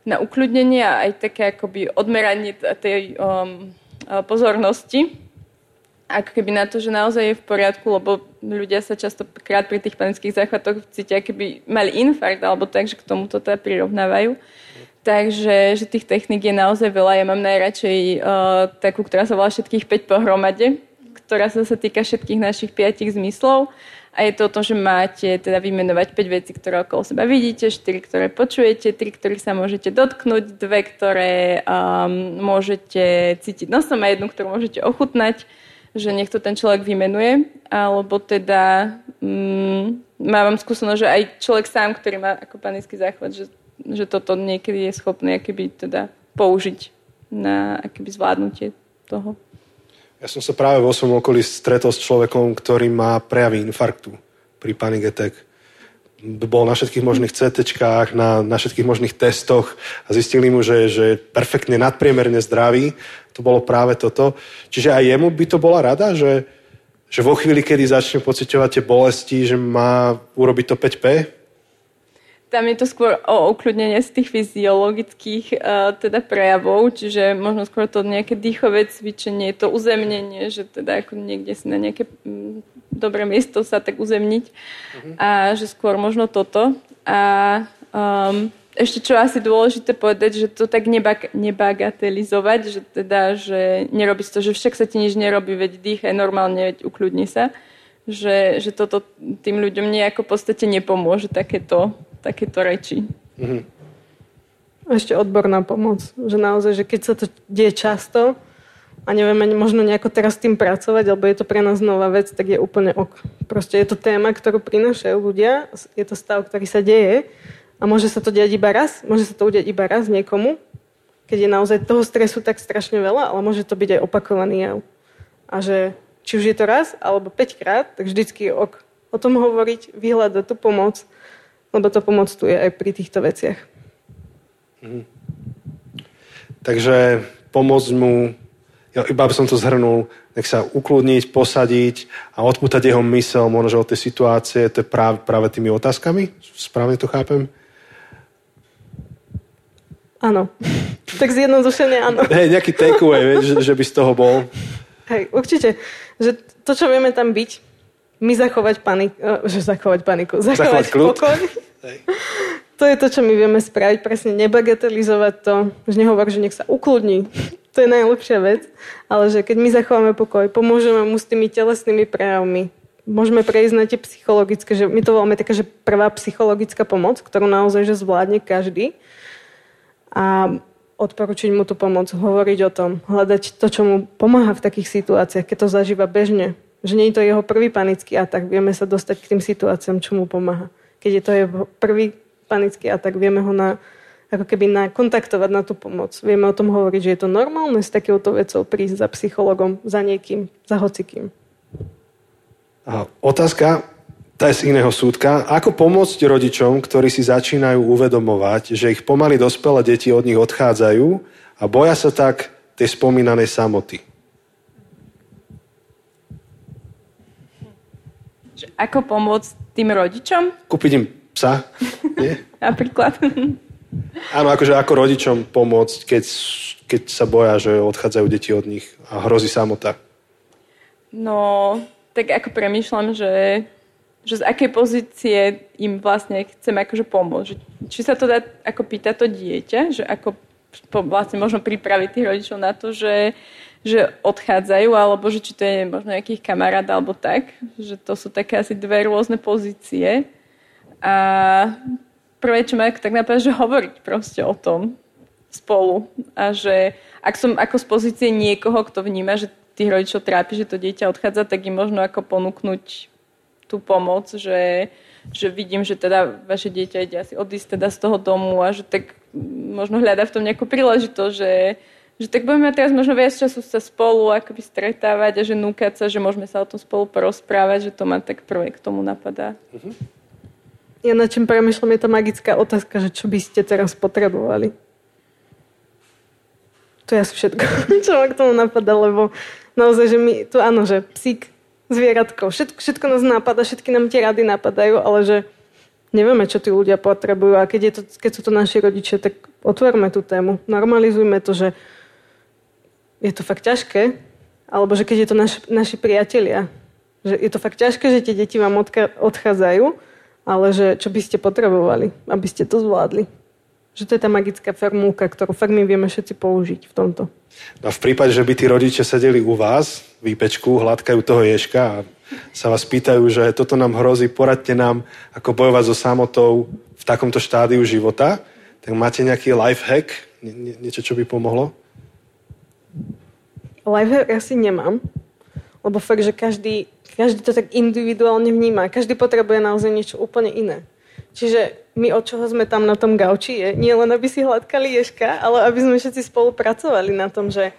na ukľudnenie a aj také akoby odmeranie tej um, pozornosti. Ako keby na to, že naozaj je v poriadku, lebo ľudia sa častokrát pri tých panických záchvatoch cítia, keby mali infarkt, alebo tak, že k tomu to teda prirovnávajú. Takže že tých techník je naozaj veľa. Ja mám najradšej uh, takú, ktorá sa volá všetkých päť pohromade, ktorá sa týka všetkých našich piatich zmyslov. A je to o tom, že máte teda vymenovať päť vecí, ktoré okolo seba vidíte, štyri, ktoré počujete, tri, ktorých sa môžete dotknúť, dve, ktoré um, môžete cítiť nosom a jednu, ktorú môžete ochutnať, že niekto ten človek vymenuje. Alebo teda um, mám skúsenosť, že aj človek sám, ktorý má ako panický záchvat, že, že toto niekedy je schopný akoby teda použiť na akoby zvládnutie toho. Ja som sa práve vo svojom okolí stretol s človekom, ktorý má prejavy infarktu pri panic attack. Bol na všetkých možných cé téčkách, na, na všetkých možných testoch a zistili mu, že je perfektne nadpriemerne zdravý. To bolo práve toto. Čiže aj jemu by to bola rada, že, že vo chvíli, kedy začne pociťovať tie bolesti, že má urobiť to päť pé? Tam je to skôr o ukľudnenie z tých fyziologických uh, teda prejavov, čiže možno skôr to nejaké dýchové cvičenie, to uzemnenie, že teda ako niekde si na nejaké m, dobré miesto sa tak uzemniť. Mhm. A že skôr možno toto. A um, ešte čo asi dôležité povedať, že to tak nebag- nebagatelizovať, že teda, že nerobíš to, že však sa ti nič nerobí, veď dýchaj normálne, veď ukľudni sa. Že, že toto tým ľuďom nejako v podstate nepomôže takéto, takéto reči. Mhm. Ešte odborná pomoc. Že naozaj, že keď sa to deje často a nevieme možno nejako teraz s tým pracovať, alebo je to pre nás nová vec, tak je úplne ok. Proste je to téma, ktorú prinášajú ľudia, je to stav, ktorý sa deje a môže sa to diať iba raz, môže sa to udiať iba raz niekomu, keď je naozaj toho stresu tak strašne veľa, ale môže to byť aj opakovaný jav. A že či už je to raz, alebo päťkrát, tak vždycky je ok. O tom hovoriť, vyhľadať tú pomoc, lebo tá pomoc tu je aj pri týchto veciach. Mm. Takže pomôcť mu, ja iba by som to zhrnul, nech sa ukludniť, posadiť a odpútať jeho myseľ možno od tej situácie, to je práve, práve tými otázkami? Správne to chápem? Áno. Tak zjednodušene áno. Hej, nejaký takeaway, že, že by z toho bol... Hej, určite, že to, čo vieme tam byť, my zachovať paniku, že zachovať paniku, zachovať, zachovať pokoj. To je to, čo my vieme spraviť, presne nebagatelizovať to, že nehovor, že nech sa ukludní, to je najlepšia vec, ale že keď my zachováme pokoj, pomôžeme mu s tými telesnými prejavmi, môžeme prejsť na tie psychologické, že my to voláme taká, že prvá psychologická pomoc, ktorú naozaj, že zvládne každý a odporučiť mu tú pomoc, hovoriť o tom, hľadať to, čo mu pomáha v takých situáciách, keď to zažíva bežne. Že nie je to jeho prvý panický atak, vieme sa dostať k tým situáciám, čo mu pomáha. Keď je to jeho prvý panický atak, vieme ho na, ako keby nakontaktovať na tú pomoc. Vieme o tom hovoriť, že je to normálne s takouto vecou prísť za psychologom, za niekým, za hocikým. A otázka, tá je z iného súdka. Ako pomôcť rodičom, ktorí si začínajú uvedomovať, že ich pomaly dospelé deti od nich odchádzajú a boja sa tak tej spomínanej samoty? Ako pomôcť tým rodičom? Kúpiť im psa, nie? Napríklad. Áno, akože ako rodičom pomôcť, keď, keď sa boja, že odchádzajú deti od nich a hrozí samota? No, tak ako premýšľam, že... že z akej pozície im vlastne chceme akože pomôcť. Či sa to dá, ako pýta to dieťa, že ako vlastne možno pripraviť tých rodičov na to, že, že odchádzajú, alebo že či to je možno nejakých kamarát, alebo tak. Že to sú také asi dve rôzne pozície. A prvé, čo ma tak napadá, že hovoriť proste o tom spolu. A že ak som ako z pozície niekoho, kto vníma, že tých rodičov trápi, že to dieťa odchádza, tak im možno ako ponúknuť tú pomoc, že, že vidím, že teda vaše dieťa ide asi odísť teda z toho domu a že tak možno hľadá v tom nejakú príležitosť, že, že tak budeme teraz možno viac času sa spolu akoby stretávať a že núkať sa, že môžeme sa o tom spolu porozprávať, že to ma tak prvé k tomu napadá. Ja na čím premyšľam, je tá magická otázka, že čo by ste teraz potrebovali. To je asi všetko, čo ma k tomu napadá, lebo naozaj, že my, to áno, že psík, zvieratko. Všetko, všetko nás napadá, všetky nám tie rady napadajú, ale že nevieme, čo tí ľudia potrebujú a keď, je to, keď sú to naši rodičia, tak otvorme tú tému. Normalizujme to, že je to fakt ťažké, alebo že keď je to naš, naši priatelia, že je to fakt ťažké, že tie deti vám odka- odchádzajú, ale že čo by ste potrebovali, aby ste to zvládli. Že to je tá magická formulka, ktorú fakt my vieme všetci použiť v tomto. No v prípade, že by tí rodičia sedeli u vás v IPčku, hladkajú toho ježka a sa vás pýtajú, že toto nám hrozí, poradte nám, ako bojovať so samotou v takomto štádiu života, tak máte nejaký lifehack? Nie, niečo, čo by pomohlo? Lifehack asi nemám, lebo fakt, že každý, každý to tak individuálne vníma. Každý potrebuje naozaj niečo úplne iné. Čiže my, od čoho sme tam na tom gauči, je nie len, aby si hladkali ježka, ale aby sme všetci spolupracovali na tom, že,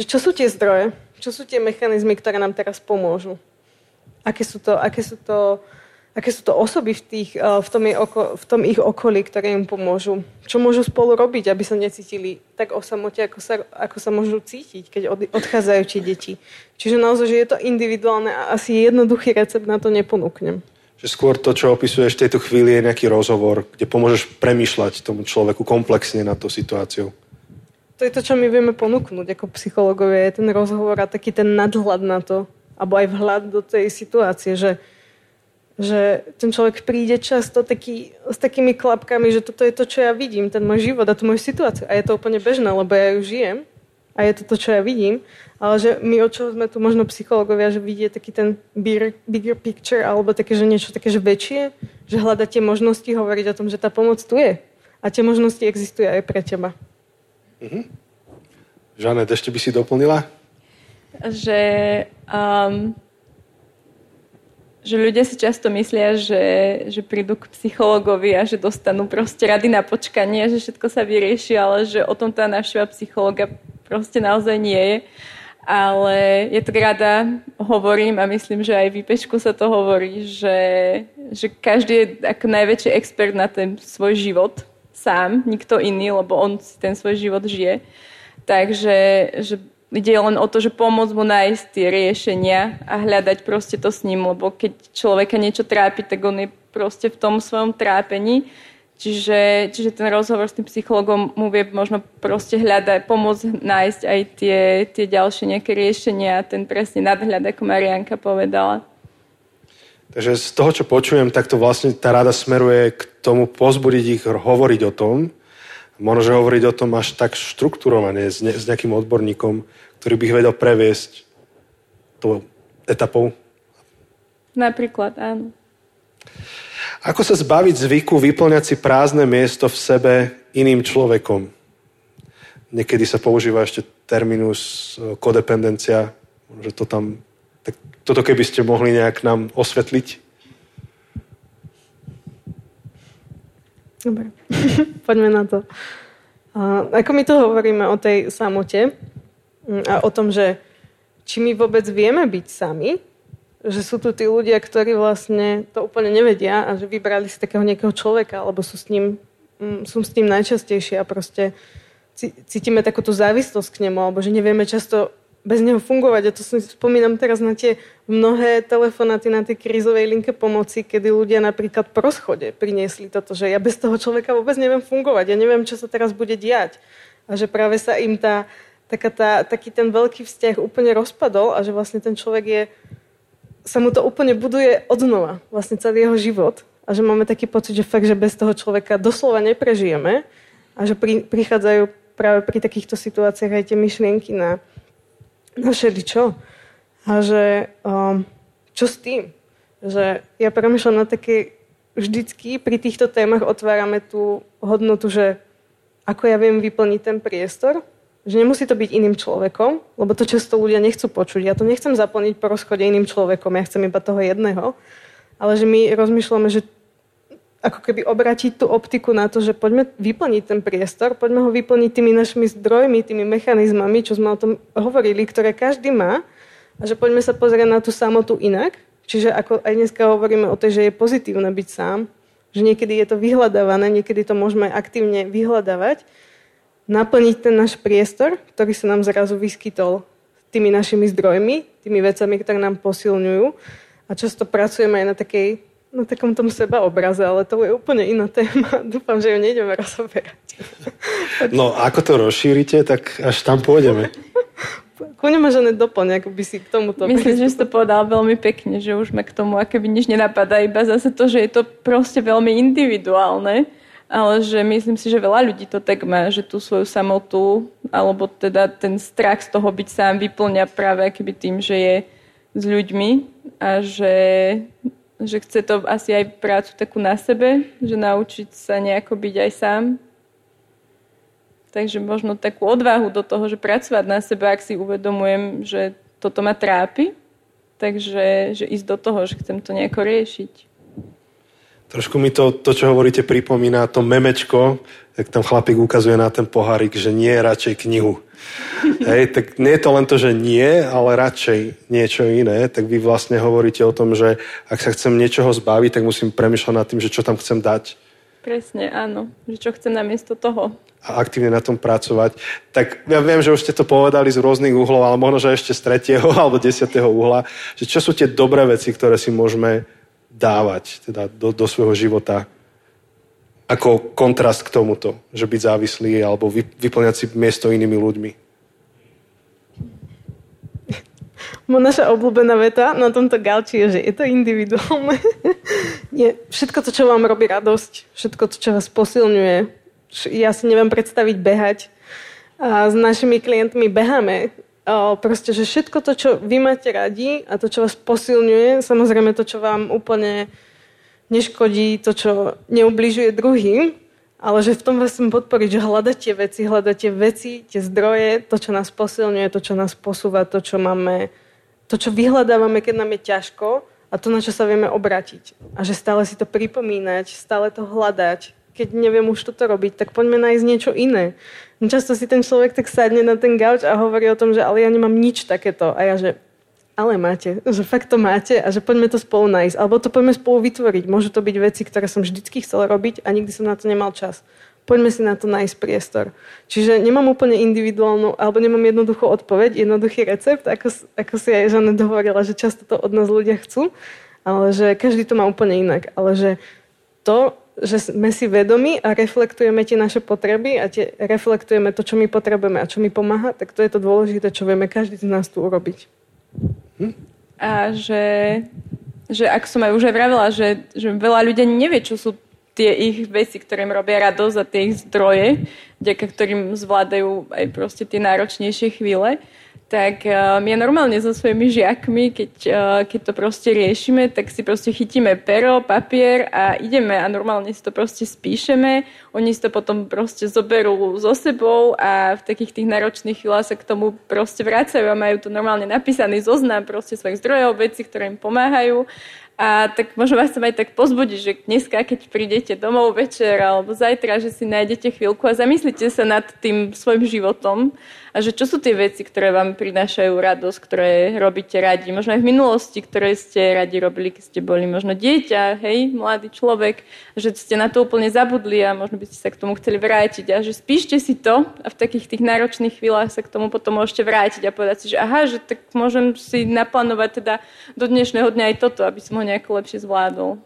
že čo sú tie zdroje, čo sú tie mechanizmy, ktoré nám teraz pomôžu. Aké sú to, aké sú to, aké sú to osoby v, tých, v, tom ich oko, v tom ich okolí, ktoré im pomôžu. Čo môžu spolu robiť, aby sa necítili tak osamote, ako sa, ako sa môžu cítiť, keď od, odchádzajú tie deti. Čiže naozaj, že je to individuálne a asi jednoduchý recept na to neponúknem. Že skôr to, čo opisuješ v tejto chvíli, je nejaký rozhovor, kde pomôžeš premýšľať tomu človeku komplexne nad tou situáciou. To je to, čo my vieme ponúknuť ako psychológovia, je ten rozhovor a taký ten nadhľad na to, alebo aj vhľad do tej situácie, že, že ten človek príde často taký, s takými klapkami, že toto je to, čo ja vidím, ten môj život a tú moju situáciu. A je to úplne bežné, lebo ja ju žijem a je to to, čo ja vidím. Ale že my, od čoho sme tu možno psychológovia, že vidie taký ten bigger, bigger picture, alebo také, že niečo také, že väčšie, že hľada tie možnosti hovoriť o tom, že tá pomoc tu je. A tie možnosti existujú aj pre teba. Mm-hmm. Žanet, ešte by si doplnila? Že, um, že ľudia si často myslia, že, že prídu k psychológovi a že dostanú proste rady na počkanie, že všetko sa vyrieši, ale že o tom tá návšteva psychológa proste naozaj nie je. Ale ja to rada hovorím a myslím, že aj v IPčku sa to hovorí, že, že každý je ako najväčší expert na ten svoj život sám, nikto iný, lebo on si ten svoj život žije. Takže že ide len o to, že pomôcť mu nájsť tie riešenia a hľadať proste to s ním, lebo keď človeka niečo trápi, tak on je proste v tom svojom trápení. Čiže, čiže ten rozhovor s tým psychologom mu vie možno proste hľadať, pomôcť nájsť aj tie, tie ďalšie nejaké riešenia a ten presne nadhľad, ako Marianka povedala. Takže z toho, čo počujem, tak to vlastne tá rada smeruje k tomu pozbudiť ich hovoriť o tom. Možno, že hovoriť o tom až tak štrukturovane s, ne, s nejakým odborníkom, ktorý by ich vedel previesť tou etapou. Napríklad, áno. Ako sa zbaviť zvyku vyplňať si prázdne miesto v sebe iným človekom? Niekedy sa používa ešte terminus kodependencia, že to tam... Tak toto keby ste mohli nejak nám osvetliť? Dobre, poďme na to. A ako my tu hovoríme o tej samote a o tom, že či my vôbec vieme byť sami, že sú tu tí ľudia, ktorí vlastne to úplne nevedia a že vybrali si takého nejakého človeka, alebo sú s ním, sú s ním najčastejšie a proste cítime takúto závislosť k nemu, alebo že nevieme často bez neho fungovať. A to si spomínam teraz na tie mnohé telefonáty na tej krízovej linke pomoci, kedy ľudia napríklad po rozchode priniesli toto, že ja bez toho človeka vôbec neviem fungovať, ja neviem, čo sa teraz bude diať. A že práve sa im tá, taká tá, taký ten veľký vzťah úplne rozpadol a že vlastne ten človek je sa mu to úplne buduje odnova, vlastne celý jeho život. A že máme taký pocit, že fakt, že bez toho človeka doslova neprežijeme a že pri, prichádzajú práve pri takýchto situáciách aj tie myšlienky na, na všeličo. A že um, čo s tým? Že ja premýšľam na také, vždycky pri týchto témach otvárame tú hodnotu, že ako ja viem vyplniť ten priestor, že nemusí to byť iným človekom, lebo to často ľudia nechcú počuť. Ja to nechcem zaplniť po rozchode iným človekom, ja chcem iba toho jedného. Ale že my rozmýšľame, že ako keby obrátiť tú optiku na to, že poďme vyplniť ten priestor, poďme ho vyplniť tými našimi zdrojmi, tými mechanizmami, čo sme o tom hovorili, ktoré každý má. A že poďme sa pozrieť na tú samotu inak. Čiže ako aj dneska hovoríme o tej, že je pozitívne byť sám, že niekedy je to vyhľadávané, niekedy to môžeme aktívne vyhľadávať. Naplniť ten náš priestor, ktorý sa nám zrazu vyskytol tými našimi zdrojmi, tými vecami, ktoré nám posilňujú. A často pracujeme aj na, takej, na takom tom sebaobraze, ale to je úplne iná téma. Dúfam, že ju nejdeme rozoberať. No, ako to rozšírite, tak až tam pôjdeme. Kúňa ma Žanet doplň, ako by si k tomuto... Myslím, že si to povedal veľmi pekne, že už ma k tomu akoby nič nenapadá, iba zase to, že je to proste veľmi individuálne. Ale že myslím si, že veľa ľudí to tak má, že tú svoju samotu, alebo teda ten strach z toho byť sám vyplňa práve akoby tým, že je s ľuďmi a že, že chce to asi aj prácu takú na sebe, že naučiť sa nejako byť aj sám. Takže možno takú odvahu do toho, že pracovať na sebe, ak si uvedomujem, že toto ma trápi, takže že ísť do toho, že chcem to nejako riešiť. Trošku mi to, to, čo hovoríte, pripomína to memečko, tak tam chlapík ukazuje na ten pohárik, že nie, radšej knihu. Hej, tak nie je to len to, že nie, ale radšej niečo iné. Tak vy vlastne hovoríte o tom, že ak sa chcem niečoho zbaviť, tak musím premýšľať nad tým, že čo tam chcem dať. Presne, áno. Že čo chcem namiesto toho. A aktívne na tom pracovať. Tak ja viem, že už ste to povedali z rôznych uhlov, ale možno, že ešte z tretieho alebo desiatého uhla, že čo sú tie dobré veci, ktoré si môžeme dávať teda do, do svojho života ako kontrast k tomuto, že byť závislý alebo vyplňať si miesto inými ľuďmi. Naša obľúbená veta na tomto gauči je, že je to individuálne. Nie, všetko to, čo vám robí radosť, všetko to, čo vás posilňuje. Ja si neviem predstaviť behať. A s našimi klientmi beháme. O, proste, že všetko to, čo vy máte radi a to, čo vás posilňuje, samozrejme to, čo vám úplne neškodí, to, čo neubližuje druhým, ale že v tom vás chcem podporiť, že hľadáte veci, hľadáte veci, tie zdroje, to, čo nás posilňuje, to, čo nás posúva, to, čo máme, to, čo vyhľadávame, keď nám je ťažko a to, na čo sa vieme obrátiť. A že stále si to pripomínať, stále to hľadať. Keď neviem už toto robiť, tak poďme nájsť niečo iné. Často si ten človek tak sadne na ten gauč a hovorí o tom, že ale ja nemám nič takéto. A ja, že ale máte, že fakt to máte a že poďme to spolu nájsť. Alebo to poďme spolu vytvoriť. Môžu to byť veci, ktoré som vždycky chcel robiť a nikdy som na to nemal čas. Poďme si na to nájsť priestor. Čiže nemám úplne individuálnu, alebo nemám jednoduchú odpoveď, jednoduchý recept, ako, ako si aj Žaneta hovorila, že často to od nás ľudia chcú, ale že každý to má úplne inak. Ale že to, že sme si vedomi a reflektujeme tie naše potreby a tie, reflektujeme to, čo my potrebujeme a čo mi pomáha, tak to je to dôležité, čo vieme každý z nás tu urobiť. Hm? A že, že ak som aj už aj vravila, že, že veľa ľudí nevie, čo sú tie ich veci, ktorým robia radosť a tie ich zdroje, vďaka ktorým zvládajú aj proste tie náročnejšie chvíle, tak um, ja normálne so svojimi žiakmi, keď, uh, keď to proste riešime, tak si proste chytíme pero, papier a ideme a normálne si to proste spíšeme. Oni si to potom proste zoberú so sebou a v takých tých náročných chvíľach sa k tomu proste vracajú a majú tu normálne napísaný zoznam proste svojich zdrojov, vecí, ktoré im pomáhajú. A tak možno vás sa aj tak pozbudiť, že dneska, keď prídete domov večer alebo zajtra, že si nájdete chvíľku a zamyslite sa nad tým svojim životom a že čo sú tie veci, ktoré vám prinášajú radosť, ktoré robíte radi. Možno aj v minulosti, ktoré ste radi robili, keď ste boli možno dieťa, hej, mladý človek, že ste na to úplne zabudli a možno by ste sa k tomu chceli vrátiť a že spíšte si to a v takých tých náročných chvíľach sa k tomu potom môžete vrátiť a povedať si, že aha, že tak môžem si naplánovať teda do dnešného dňa aj toto, aby som ho nejako lepšie zvládol.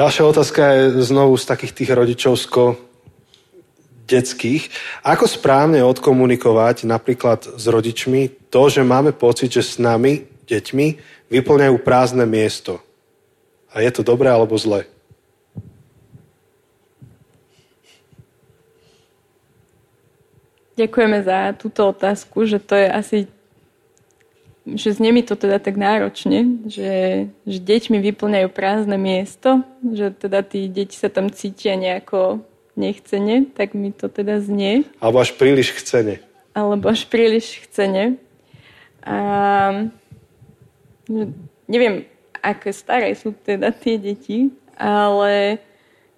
Ďalšia otázka je znovu z takých tých rodičovsko-detských. Ako správne odkomunikovať napríklad s rodičmi to, že máme pocit, že s nami, deťmi, vyplňajú prázdne miesto? A je to dobré alebo zlé? Ďakujeme za túto otázku, že to je asi že znie mi to teda tak náročne, že, že deťmi vyplňajú prázdne miesto, že teda tí deti sa tam cítia nejako nechcene, tak mi to teda znie. Alebo až príliš chcene. Alebo až príliš chcene. A, neviem, aké staré sú teda tie deti, ale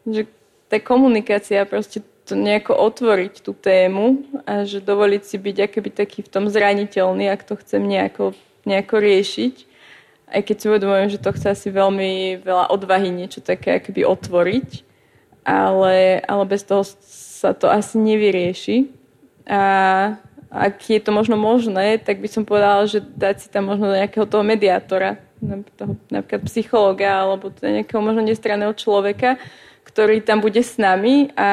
že tá komunikácia proste to nejako otvoriť tú tému a že dovoliť si byť akoby taký v tom zraniteľný, ak to chcem nejako, nejako riešiť. Aj keď si uvedomujem, že to chce asi veľmi veľa odvahy niečo také akoby otvoriť, ale, ale bez toho sa to asi nevyrieši. A ak je to možno možné, tak by som povedala, že dať si tam možno nejakého toho mediátora, napríklad psychológa alebo nejakého možno nestranného človeka, ktorý tam bude s nami a,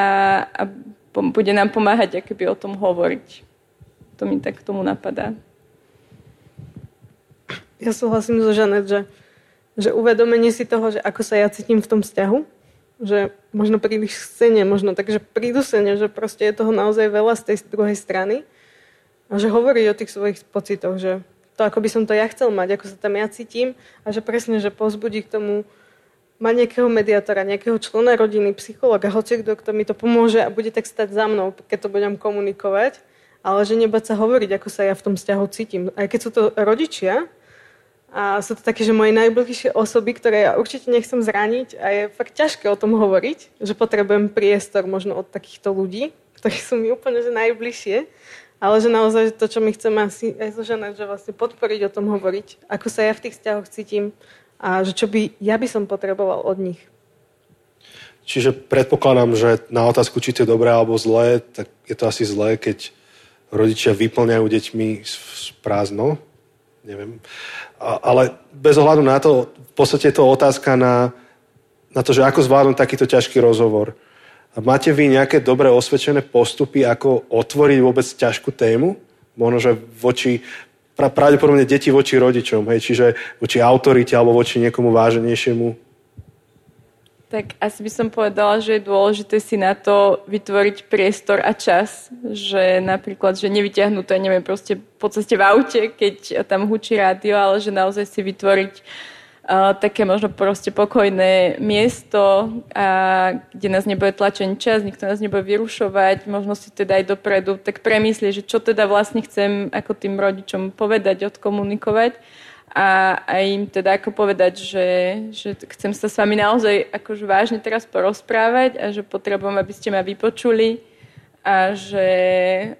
a bude nám pomáhať akoby o tom hovoriť. To mi tak k tomu napadá. Ja súhlasím so Žanet, že, že uvedomenie si toho, že ako sa ja cítim v tom vzťahu, že možno príliš chcene, možno takže prídusene, že proste je toho naozaj veľa z tej druhej strany a že hovorí o tých svojich pocitoch, že to, ako by som to ja chcel mať, ako sa tam ja cítim a že presne, že pozbudí k tomu má nejakého mediátora, nejakého člena rodiny, psychologa, hocikto, kto mi to pomôže a bude tak stať za mnou, keď to budem komunikovať, ale že nebať sa hovoriť, ako sa ja v tom vzťahu cítim. Aj keď sú to rodičia a sú to také, že moje najbližšie osoby, ktoré ja určite nechcem zraniť a je fakt ťažké o tom hovoriť, že potrebujem priestor možno od takýchto ľudí, ktorí sú mi úplne že najbližšie, ale že naozaj to, čo my chceme asi aj so Žanet, že vlastne podporiť o tom hovoriť, ako sa ja v tých vzťahoch cítim, a že čo by, ja by som potreboval od nich. Čiže predpokladám, že na otázku, či to je dobré alebo zlé, tak je to asi zlé, keď rodičia vyplňajú deťmi prázdno. neviem. A, ale bez ohľadu na to, v podstate je to otázka na, na to, že ako zvládnuť takýto ťažký rozhovor. A máte vy nejaké dobre osvedčené postupy, ako otvoriť vôbec ťažkú tému? Možno, že voči, pra, pravdepodobne deti voči rodičom, hej, čiže voči autorite alebo voči niekomu váženejšiemu. Tak asi by som povedala, že je dôležité si na to vytvoriť priestor a čas, že napríklad, že nevyťahnuť to, neviem, proste po ceste v aute, keď tam hučí rádio, ale že naozaj si vytvoriť uh, také možno proste pokojné miesto, a kde nás nebude tlačený čas, nikto nás nebude vyrušovať, možno si teda aj dopredu tak premyslieť, že čo teda vlastne chcem ako tým rodičom povedať, odkomunikovať. A, a im teda ako povedať, že, že chcem sa s vami naozaj akože vážne teraz porozprávať a že potrebujem, aby ste ma vypočuli a že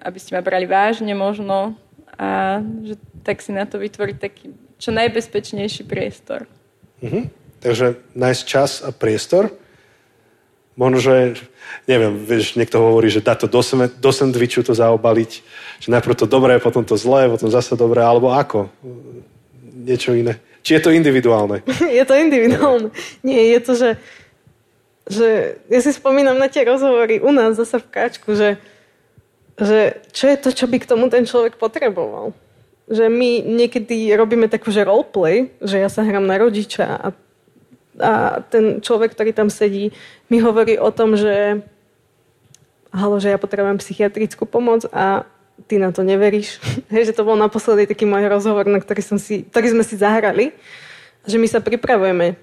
aby ste ma brali vážne možno a že tak si na to vytvoriť taký čo najbezpečnejší priestor. Mhm. Takže nájsť čas a priestor. Možno, že, neviem, vieš, niekto hovorí, že dá to do, sem, do sendviču to zaobaliť, že najprv to dobré, potom to zlé, potom zase dobré, alebo ako? Niečo iné. Či je to individuálne? Je to individuálne. Nie, je to, že, že ja si spomínam na tie rozhovory u nás zasa v Káčku, že, že čo je to, čo by k tomu ten človek potreboval. Že my niekedy robíme takú, že roleplay, že ja sa hrám na rodiča a, a ten človek, ktorý tam sedí, mi hovorí o tom, že halo, že ja potrebujem psychiatrickú pomoc a ty na to neveríš. Hej, že to bol naposledy taký môj rozhovor, na ktorý, som si, ktorý sme si zahrali. Že my sa pripravujeme.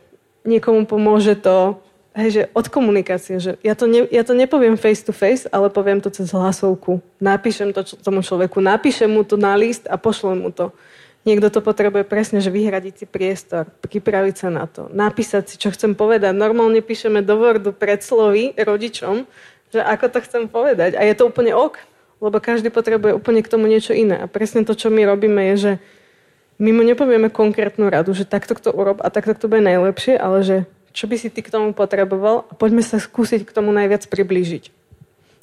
Niekomu pomôže to, hej, že od komunikácie. Že ja, to ne, ja to nepoviem face to face, ale poviem to cez hlasovku. Napíšem to tomu človeku. Napíšem mu to na list a pošlem mu to. Niekto to potrebuje presne, že vyhradiť si priestor, pripraviť sa na to. Napísať si, čo chcem povedať. Normálne píšeme do Wordu predslovy rodičom, že ako to chcem povedať. A je to úplne ok. Lebo každý potrebuje úplne k tomu niečo iné. A presne to, čo my robíme, je, že my mu nepovieme konkrétnu radu, že takto to urob a takto to bude najlepšie, ale že čo by si ty k tomu potreboval a poďme sa skúsiť k tomu najviac priblížiť.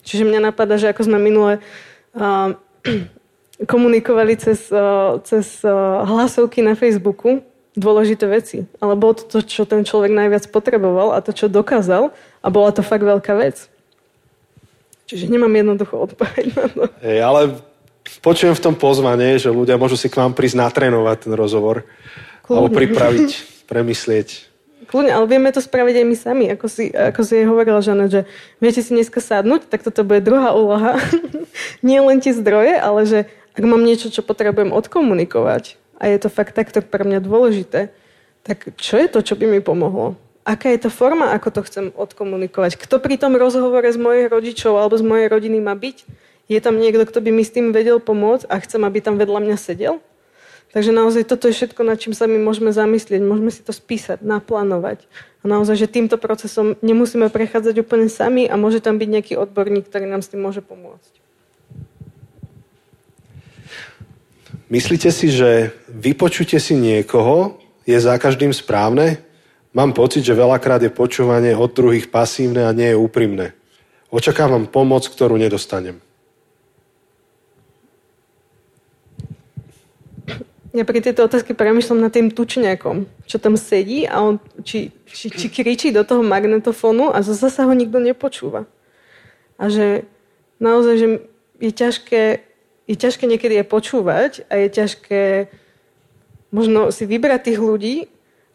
Čiže mňa napadá, že ako sme minule uh, komunikovali cez, uh, cez uh, hlasovky na Facebooku, dôležité veci. Ale bolo to to, čo ten človek najviac potreboval a to, čo dokázal a bola to fakt veľká vec. Čiže nemám jednoducho odpoveď na to. Hey, ale počujem v tom pozvanie, že ľudia môžu si k vám prísť natrénovať ten rozhovor. Kľudne. Alebo pripraviť, premyslieť. Kľudne, ale vieme to spraviť aj my sami. Ako si, ako si jej hovorila, Žanet, že viete si dneska sadnúť, tak toto bude druhá úloha. Nie len tie zdroje, ale že ak mám niečo, čo potrebujem odkomunikovať a je to fakt takto pre mňa dôležité, tak čo je to, čo by mi pomohlo? Aká je to forma, ako to chcem odkomunikovať? Kto pri tom rozhovore z mojich rodičov alebo z mojej rodiny má byť? Je tam niekto, kto by mi s tým vedel pomôcť a chcem, aby tam vedľa mňa sedel? Takže naozaj toto je všetko, nad čím sa my môžeme zamyslieť. Môžeme si to spísať, naplánovať. A naozaj, že týmto procesom nemusíme prechádzať úplne sami a môže tam byť nejaký odborník, ktorý nám s tým môže pomôcť. Myslíte si, že vypočujte si niekoho je za každým správne? Mám pocit, že veľakrát je počúvanie od druhých pasívne a nie je úprimné. Očakávam pomoc, ktorú nedostanem. Ja pri tejto otázke premýšľam nad tým tučňakom, čo tam sedí a on či, či, či kričí do toho magnetofónu a zasa ho nikto nepočúva. A že naozaj, že je ťažké, je ťažké niekedy je počúvať a je ťažké možno si vybrať tých ľudí,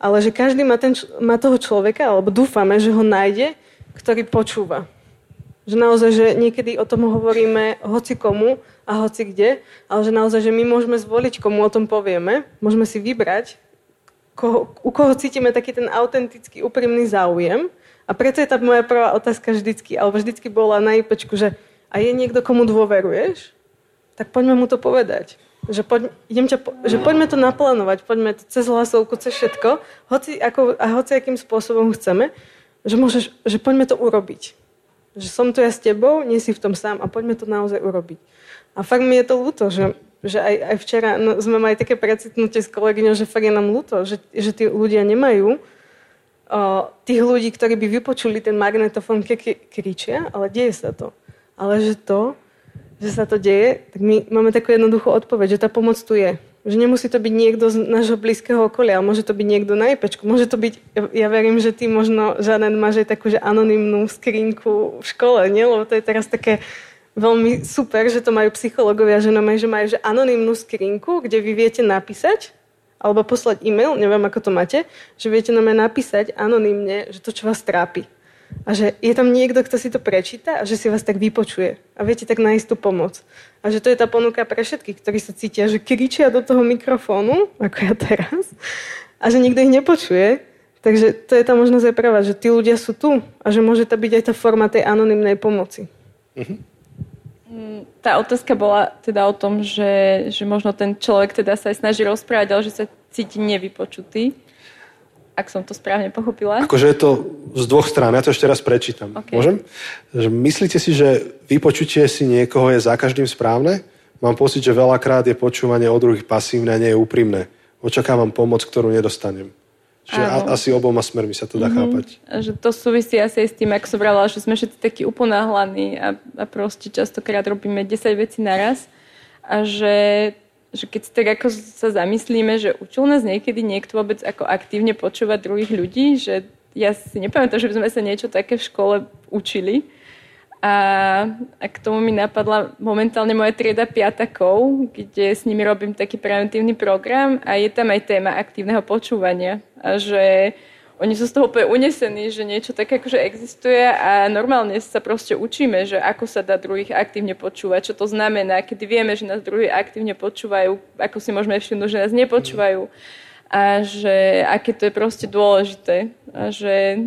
ale že každý má, ten, má toho človeka, alebo dúfame, že ho nájde, ktorý počúva. Že naozaj, že niekedy o tom hovoríme hoci komu a hoci kde, ale že naozaj, že my môžeme zvoliť, komu o tom povieme, môžeme si vybrať, koho, u koho cítime taký ten autentický, úprimný záujem. A preto je tá moja prvá otázka vždycky, alebo vždycky bola na IPčku, že a je niekto, komu dôveruješ? Tak poďme mu to povedať. Že, poď, idem ťa, že poďme to naplánovať, poďme to cez hlasovku, cez všetko, hoci ako, a hoci akým spôsobom chceme, že, môžeš, že poďme to urobiť. Že som tu ja s tebou, nie si v tom sám a poďme to naozaj urobiť. A fakt mi je to ľúto, že, že aj, aj včera no, sme mali také precitnutie s kolegyňou, že fakt je nám ľúto, že, že tí ľudia nemajú o, tých ľudí, ktorí by vypočuli ten magnetofón, keď kričia, ale deje sa to. Ale že to... že sa to deje, tak my máme takú jednoduchú odpoveď, že tá pomoc tu je. Že nemusí to byť niekto z nášho blízkeho okolia, môže to byť niekto na IPčku, môže to byť, ja verím, že ty možno, Žanet, máš aj takú, že anonymnú skrínku v škole, nie? Lebo to je teraz také veľmi super, že to majú psychológovia, že majú, že majú že anonymnú skrínku, kde vy viete napísať, alebo poslať e-mail, neviem, ako to máte, že viete nám aj napísať anonymne, že to, čo vás trápi. A že je tam niekto, kto si to prečíta a že si vás tak vypočuje a viete tak nájsť tú pomoc. A že to je tá ponuka pre všetkých, ktorí sa cítia, že kričia do toho mikrofónu, ako ja teraz, a že nikto ich nepočuje. Takže to je tá možnosť aj práva, že tí ľudia sú tu a že môže to byť aj tá forma tej anonymnej pomoci. Mhm. Tá otázka bola teda o tom, že, že možno ten človek teda sa aj snaží rozprávať, ale že sa cíti nevypočutý. Ak som to správne pochopila. Akože je to z dvoch strán. Ja to ešte raz prečítam. Okay. Môžem? Myslíte si, že vypočutie si niekoho je za každým správne? Mám pocit, že veľakrát je počúvanie od druhých pasívne a nie je úprimné. Očakávam pomoc, ktorú nedostanem. Čiže a, asi oboma smermi sa to dá mm-hmm. chápať. A že to súvisí asi s tým, ako som brala, že sme všetci takí uponáhlaní a, a proste častokrát robíme desať vecí naraz. A že... že keď tak ako sa zamyslíme, že učil nás niekedy niekto vôbec ako aktívne počúvať druhých ľudí, že ja si nepamätám, že by sme sa niečo také v škole učili. A, a k tomu mi napadla momentálne moja trieda piatakov, kde s nimi robím taký preventívny program a je tam aj téma aktívneho počúvania. A že oni sú z toho úplne unesení, že niečo také akože existuje a normálne sa proste učíme, že ako sa dá druhých aktívne počúvať, čo to znamená, keď vieme, že nás druhí aktívne počúvajú, ako si môžeme všimnúť, že nás nepočúvajú a že aké to je proste dôležité. A že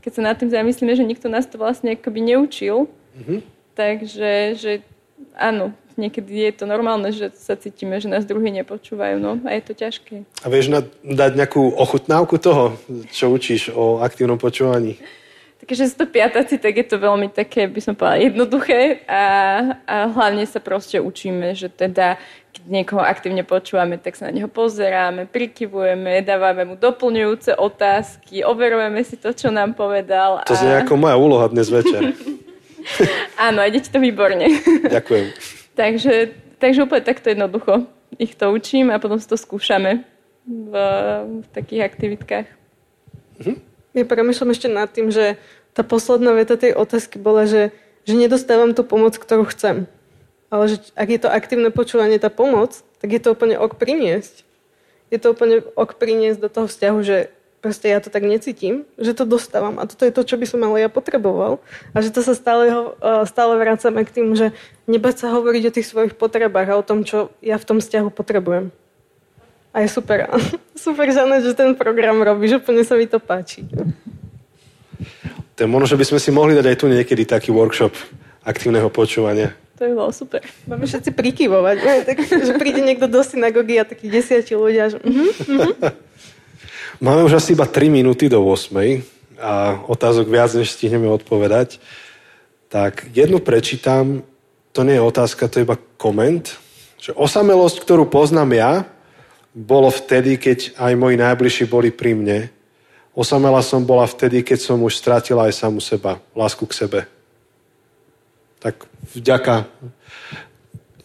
keď sa nad tým zamyslíme, že nikto nás to vlastne akoby neučil, mm-hmm. takže že áno, niekedy je to normálne, že sa cítime, že nás druhí nepočúvajú, no a je to ťažké. A vieš na, dať nejakú ochutnávku toho, čo učíš o aktívnom počúvaní? Takže z toho piataci, tak je to veľmi také, by som povedala, jednoduché a, a hlavne sa proste učíme, že teda, keď niekoho aktívne počúvame, tak sa na neho pozeráme, prikyvujeme, dávame mu doplňujúce otázky, overujeme si to, čo nám povedal. A... To je ako moja úloha dnes večer. Áno, ide ti to výborne. Ďakujem. Takže, takže úplne takto jednoducho ich to učím a potom si to skúšame v, v takých aktivitkách. Mhm. Ja premýšľam ešte nad tým, že tá posledná veta tej otázky bola, že, že nedostávam tú pomoc, ktorú chcem. Ale že ak je to aktívne počúvanie, tá pomoc, tak je to úplne ok priniesť. Je to úplne ok priniesť do toho vzťahu, že proste ja to tak necítim, že to dostávam. A toto je to, čo by som ale ja potreboval. A že to sa stále, stále vracame k tým, že nebať sa hovoriť o tých svojich potrebách a o tom, čo ja v tom vzťahu potrebujem. A je super. Super, Žanet, že ten program robíš. Úplne sa mi to páči. To je možno, že by sme si mohli dať aj tu niekedy taký workshop aktívneho počúvania. To je bolo super. Máme všetci prikyvovať. Že príde niekto do synagógy a takých desiatí ľudia, že... Uh-huh, uh-huh. Máme už asi iba tri minúty do ôsmej a otázok viac, než stihneme odpovedať. Tak jednu prečítam, to nie je otázka, to je iba koment. Že osamelosť, ktorú poznám ja, bolo vtedy, keď aj moji najbližší boli pri mne. Osamela som bola vtedy, keď som už stratila aj samu seba, lásku k sebe. Tak vďaka,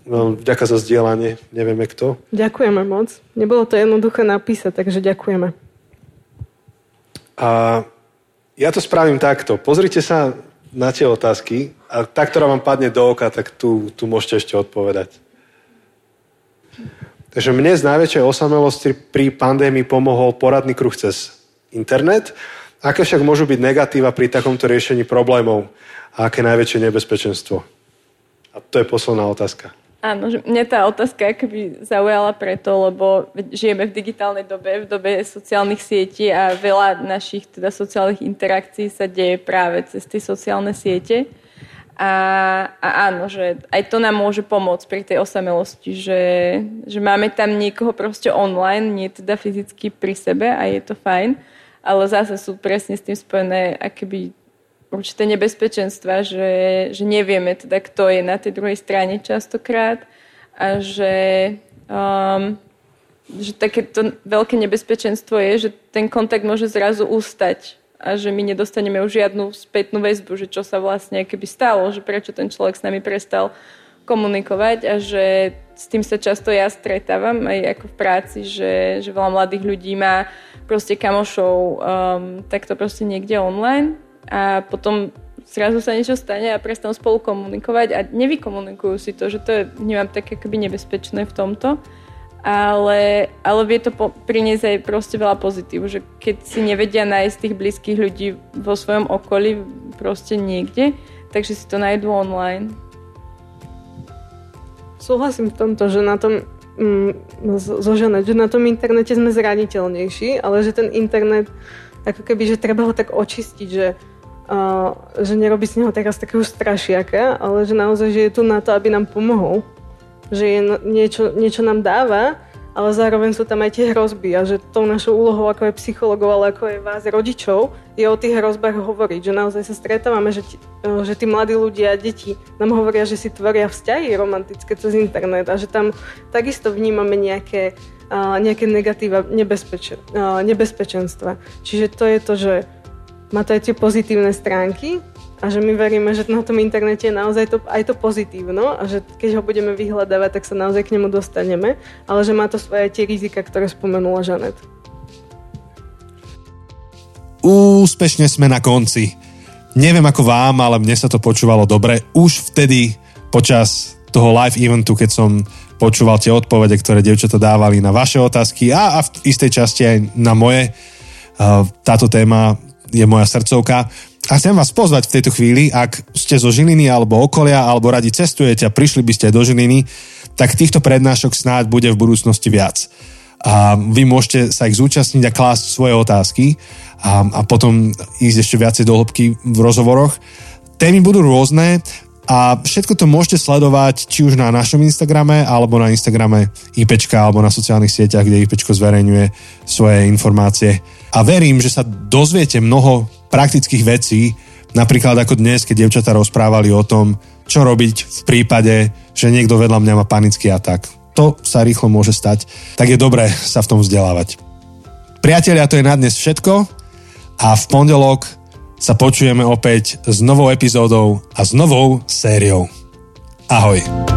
no, vďaka za zdieľanie, nevieme kto. Ďakujeme moc. Nebolo to jednoduché napísať, takže ďakujeme. A ja to spravím takto. Pozrite sa na tie otázky a tá, ktorá vám padne do oka, tak tu, tu môžete ešte odpovedať. Takže mne z najväčšej osamelosti pri pandémii pomohol poradný kruh cez internet. Aké však môžu byť negatíva pri takomto riešení problémov? A aké najväčšie nebezpečenstvo? A to je posledná otázka. Áno, že mňa tá otázka akoby zaujala preto, lebo žijeme v digitálnej dobe, v dobe sociálnych sietí a veľa našich teda sociálnych interakcií sa deje práve cez tie sociálne siete. A, a áno, že aj to nám môže pomôcť pri tej osamelosti, že, že máme tam niekoho proste online, nie teda fyzicky pri sebe a je to fajn, ale zase sú presne s tým spojené akoby určité nebezpečenstva, že, že nevieme teda, kto je na tej druhej strane častokrát a že, um, že takéto veľké nebezpečenstvo je, že ten kontakt môže zrazu ustať a že my nedostaneme už žiadnu spätnú väzbu, že čo sa vlastne keby stalo, že prečo ten človek s nami prestal komunikovať a že s tým sa často ja stretávam aj ako v práci, že, že veľa mladých ľudí má proste kamošov um, takto proste niekde online a potom zrazu sa niečo stane a prestanú spolu komunikovať a nevykomunikujú si to, že to je, nemám tak akoby nebezpečné v tomto, ale, ale vie to po, priniesť aj proste veľa pozitív, že keď si nevedia nájsť tých blízkych ľudí vo svojom okolí proste niekde, takže si to nájdú online. Súhlasím v tomto, že na tom zoženať, že na tom internete sme zraniteľnejší, ale že ten internet ako keby, že treba ho tak očistiť, že, uh, že nerobí z neho teraz také už strašiaka, ale že naozaj, že je tu na to, aby nám pomohol. Že je, niečo, niečo nám dáva, ale zároveň sú tam aj tie hrozby a že tou našou úlohou ako aj psychologov, ale ako aj vás rodičov je o tých hrozbách hovoriť, že naozaj sa stretávame, že, t- že tí mladí ľudia a deti nám hovoria, že si tvoria vzťahy romantické cez internet a že tam takisto vnímame nejaké, uh, nejaké negatíva, nebezpeč- uh, nebezpečenstva. Čiže to je to, že má to aj tie pozitívne stránky a že my veríme, že na tom internete je naozaj to, aj to pozitívno a že keď ho budeme vyhľadávať, tak sa naozaj k nemu dostaneme, ale že má to svoje tie rizika, ktoré spomenula Žanet. Úspešne sme na konci. Neviem ako vám, ale mne sa to počúvalo dobre. Už vtedy počas toho live eventu, keď som počúval tie odpovede, ktoré dievčatá dávali na vaše otázky a, a v istej časti aj na moje, táto téma je moja srdcovka. A chcem vás pozvať v tejto chvíli, ak ste zo Žiliny alebo okolia, alebo radi cestujete a prišli by ste do Žiliny, tak týchto prednášok snáď bude v budúcnosti viac. A vy môžete sa ich zúčastniť a klásť svoje otázky a, a potom ísť ešte viacej do hĺbky v rozhovoroch. Témy budú rôzne a všetko to môžete sledovať či už na našom Instagrame, alebo na Instagrame IPčka, alebo na sociálnych sieťach, kde IPčko zverejňuje svoje informácie. A verím, že sa dozviete mnoho praktických vecí, napríklad ako dnes, keď dievčatá rozprávali o tom, čo robiť v prípade, že niekto vedľa mňa má panický atak. To sa rýchlo môže stať, tak je dobré sa v tom vzdelávať. Priatelia, to je na dnes všetko a v pondelok sa počujeme opäť s novou epizódou a s novou sériou. Ahoj.